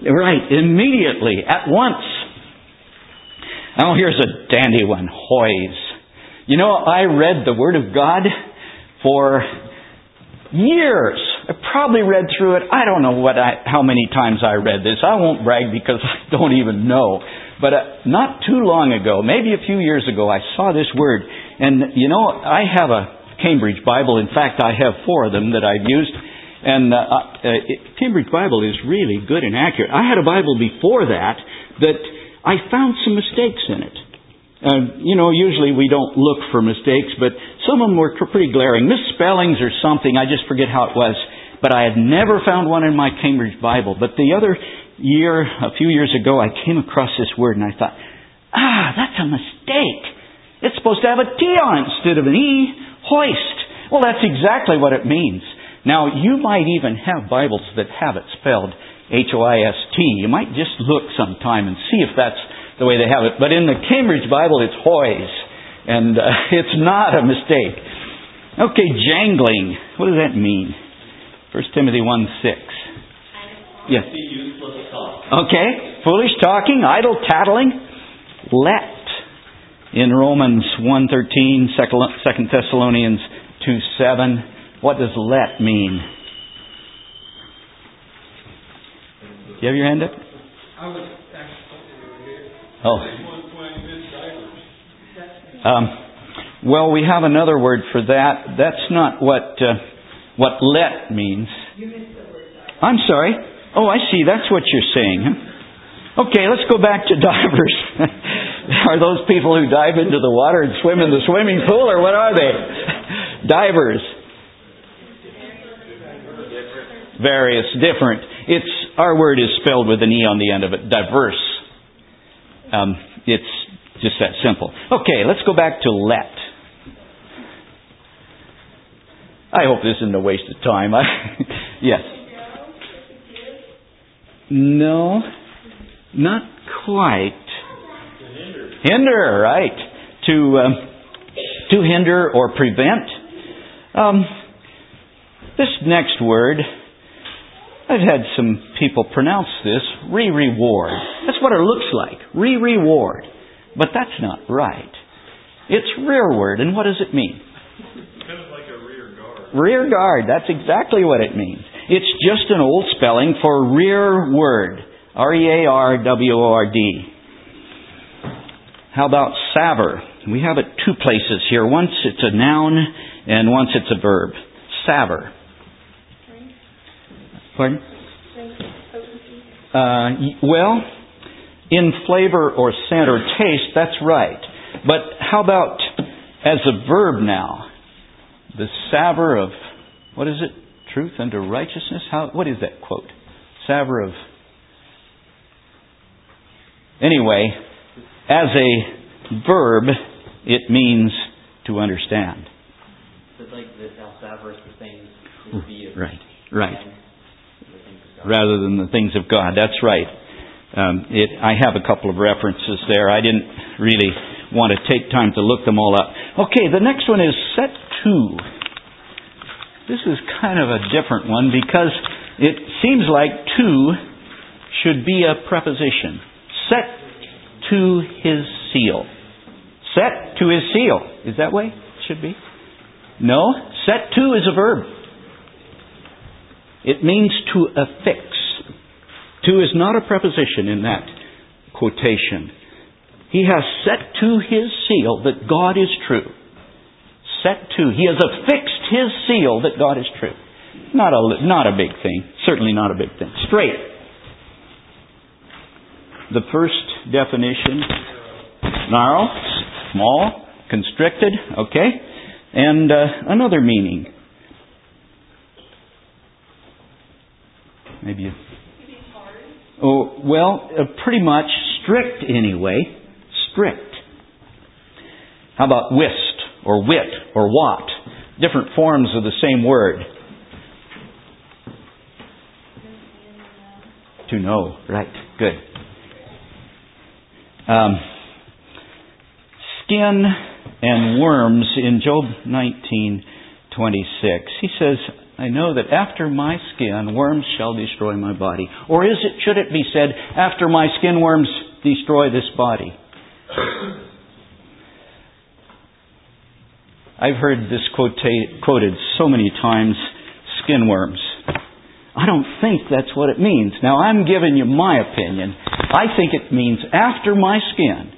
Right, immediately, at once. Oh, here's a dandy one, Hoys. You know, I read the Word of God for years. I probably read through it. I don't know how many times I read this. I won't brag because I don't even know. But not too long ago, maybe a few years ago, I saw this word. And, you know, I have a Cambridge Bible. In fact, I have four of them that I've used. And Cambridge Bible is really good and accurate. I had a Bible before that I found some mistakes in it. You know, usually we don't look for mistakes, but some of them were pretty glaring. Misspellings or something, I just forget how it was. But I had never found one in my Cambridge Bible. But the other year, a few years ago, I came across this word and I thought, that's a mistake. It's supposed to have a T on it instead of an E. Hoist. Well, that's exactly what it means. Now, you might even have Bibles that have it spelled H-O-I-S-T. You might just look sometime and see if that's the way they have it. But in the Cambridge Bible, it's Hoys. And it's not a mistake. Okay, jangling. What does that mean? 1 Timothy 1:6. Yes. Okay, foolish talking, idle tattling. Let. In Romans 1:13, 2 Thessalonians 2:7. What does let mean? Do you have your hand up? I was actually well, we have another word for that. That's not what let means. You missed the word divers. I'm sorry. Oh, I see. That's what you're saying. Huh? Okay, let's go back to divers. Are those people who dive into the water and swim in the swimming pool, or what are they? Divers. Various, different. It's our word is spelled with an E on the end of it. Diverse. It's just that simple. Okay, let's go back to let. I hope this isn't a waste of time. Yes. No, not quite. Hinder, right? To hinder or prevent. This next word. I've had some people pronounce this, re-reward. That's what it looks like, re-reward. But that's not right. It's rearward, and what does it mean? Kind of like a rear guard. Rear guard, that's exactly what it means. It's just an old spelling for rearward, R-E-A-R-W-O-R-D. How about saver? We have it two places here. Once it's a noun, and once it's a verb. Saver. Pardon? Well, in flavor or scent or taste, that's right. But how about as a verb now? The savour of, what is it? Truth unto righteousness? What is that quote? Savour of. Anyway, as a verb, it means to understand. So it's like this, how savour is the things to be. Right. Rather than the things of God. That's right. I have a couple of references there. I didn't really want to take time to look them all up. Okay, the next one is set to. This is kind of a different one because it seems like to should be a preposition. Set to his seal. Set to his seal. Is that way it should be? No, set to is a verb. It means to affix. To is not a preposition in that quotation. He has set to his seal that God is true. Set to. He has affixed his seal that God is true. Not a big thing. Certainly not a big thing. Straight. The first definition. Narrow. Small. Constricted. Okay. And another meaning. Maybe you. Oh, well, pretty much strict anyway. Strict. How about whist or wit or what? Different forms of the same word. To know, right? Good. Skin and worms in Job 19:26. He says, I know that after my skin, worms shall destroy my body. Or is it, should it be said, after my skin, worms destroy this body? I've heard this quoted so many times, skin worms. I don't think that's what it means. Now, I'm giving you my opinion. I think it means after my skin,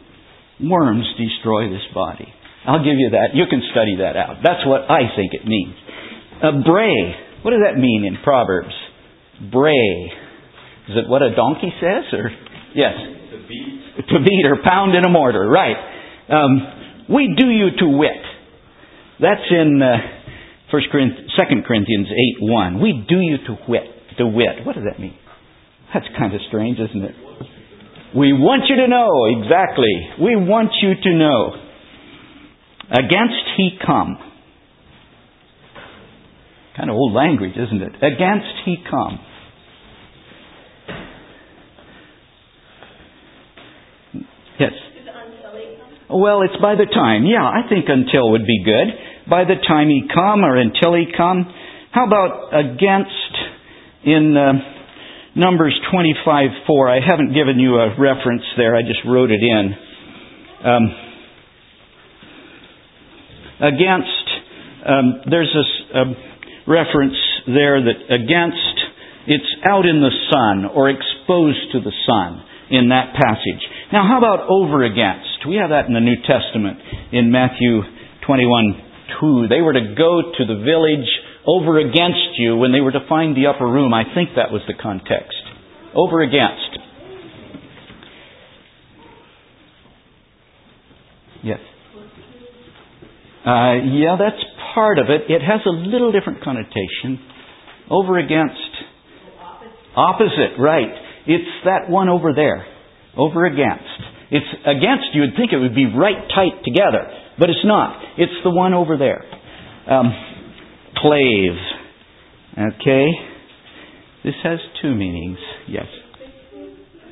worms destroy this body. I'll give you that. You can study that out. That's what I think it means. Bray. What does that mean in Proverbs? Bray. Is it what a donkey says? Or yes. To beat or pound in a mortar. Right. We do you to wit. That's in 2 Corinthians 8:1. We do you to wit. To wit. What does that mean? That's kind of strange, isn't it? We want you to know. Exactly. We want you to know. Against he come. Kind of old language, isn't it? Against he come. Yes? Until he come? Well, it's by the time. Yeah, I think until would be good. By the time he come or until he come. How about against in Numbers 25:4? I haven't given you a reference there. I just wrote it in. Against, there's a reference there that against, it's out in the sun or exposed to the sun in that passage. Now, how about over against? We have that in the New Testament in Matthew 21:2. They were to go to the village over against you when they were to find the upper room. I think that was the context. Over against. Yes. Yeah, that's part of it. It has a little different connotation. Over against. Opposite, right. It's that one over there. Over against. It's against, you would think it would be right tight together. But it's not. It's the one over there. Clave. Okay. This has two meanings. Yes.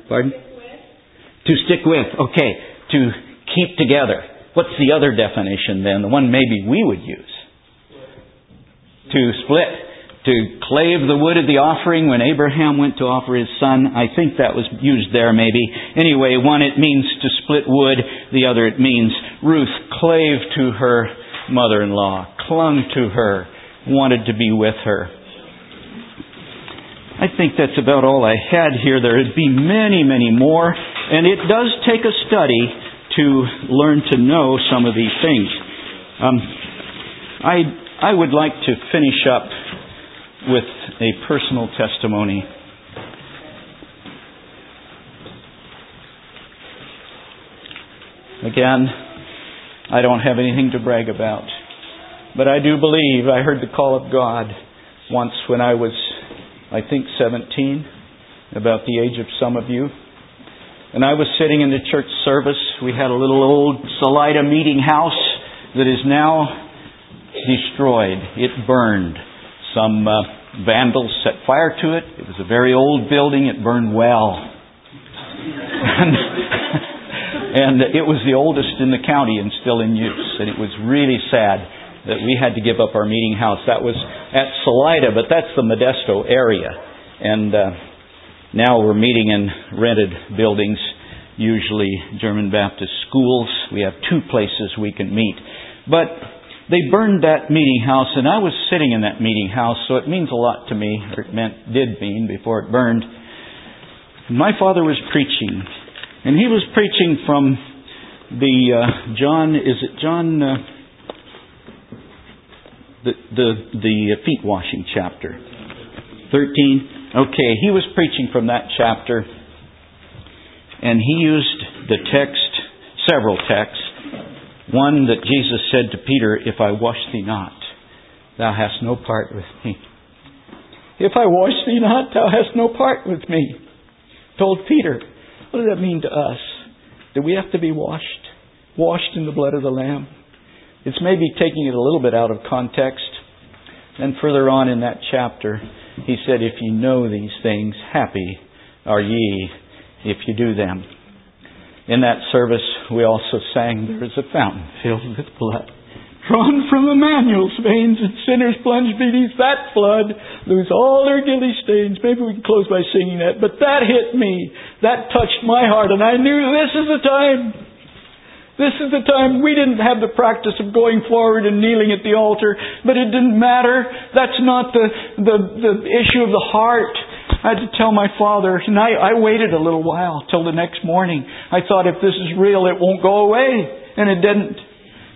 Pardon? To stick with. Okay. To keep together. What's the other definition then? The one maybe we would use. To split. To clave the wood of the offering when Abraham went to offer his son. I think that was used there maybe. Anyway, one it means to split wood. The other it means Ruth clave to her mother-in-law. Clung to her. Wanted to be with her. I think that's about all I had here. There would be many, many more. And it does take a study to learn to know some of these things. I would like to finish up with a personal testimony. Again, I don't have anything to brag about. But I do believe I heard the call of God once when I was, I think, 17, about the age of some of you. And I was sitting in the church service. We had a little old Salida meeting house that is now destroyed. It burned. Some vandals set fire to it. It was a very old building. It burned well. And it was the oldest in the county and still in use. And it was really sad that we had to give up our meeting house. That was at Salida, but that's the Modesto area. And now we're meeting in rented buildings, usually German Baptist schools. We have two places we can meet. But they burned that meeting house, and I was sitting in that meeting house, so it means a lot to me, or it did mean before it burned. And my father was preaching, and he was preaching from the the feet washing chapter, 13. Okay, he was preaching from that chapter, and he used the text, several texts. One that Jesus said to Peter, "If I wash thee not, thou hast no part with me." If I wash thee not, thou hast no part with me. Told Peter. What does that mean to us? Do we have to be washed? Washed in the blood of the Lamb? It's maybe taking it a little bit out of context. And further on in that chapter, he said, "If you know these things, happy are ye if you do them." In that service, we also sang, "There is a fountain filled with blood." drawn from Emmanuel's veins, and sinners plunged beneath that flood, lose all their guilty stains. Maybe we can close by singing that. But that hit me. That touched my heart. And I knew this is the time. This is the time. We didn't have the practice of going forward and kneeling at the altar, but it didn't matter. That's not the issue of the heart. I had to tell my father, and I waited a little while till the next morning. I thought, if this is real, it won't go away. And it didn't.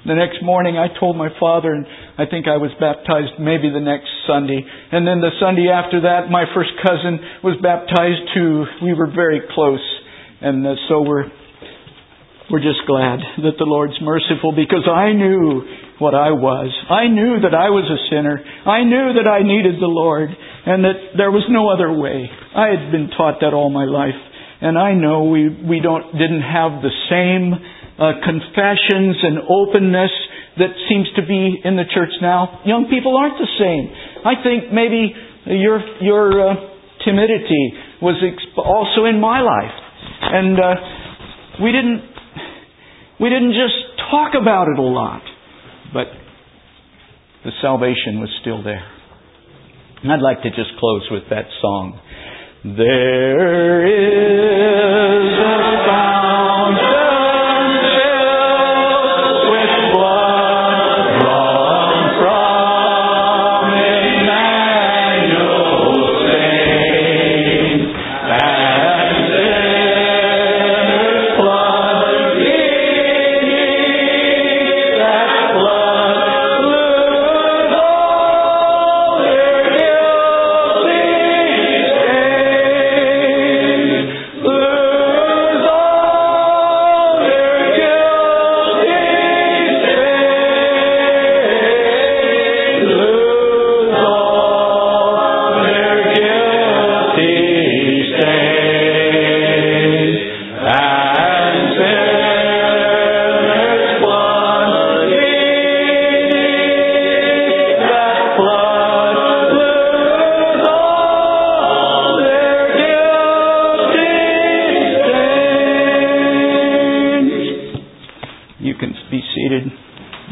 The next morning I told my father, and I think I was baptized maybe the next Sunday. And then the Sunday after that, my first cousin was baptized too. We were very close. And so we're just glad that the Lord's merciful, because I knew what I was. I knew that I was a sinner. I knew that I needed the Lord and that there was no other way. I had been taught that all my life. And I know we didn't have the same confessions and openness that seems to be in the church now. Young people aren't the same. I think maybe your timidity was also in my life, and we didn't just talk about it a lot, but the salvation was still there. And I'd like to just close with that song. There is a fountain.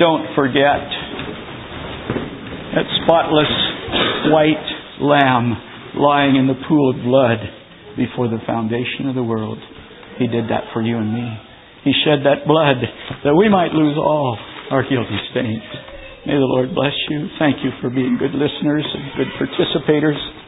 Don't forget that spotless white lamb lying in the pool of blood before the foundation of the world. He did that for you and me. He shed that blood that we might lose all our guilty stains. May the Lord bless you. Thank you for being good listeners and good participators.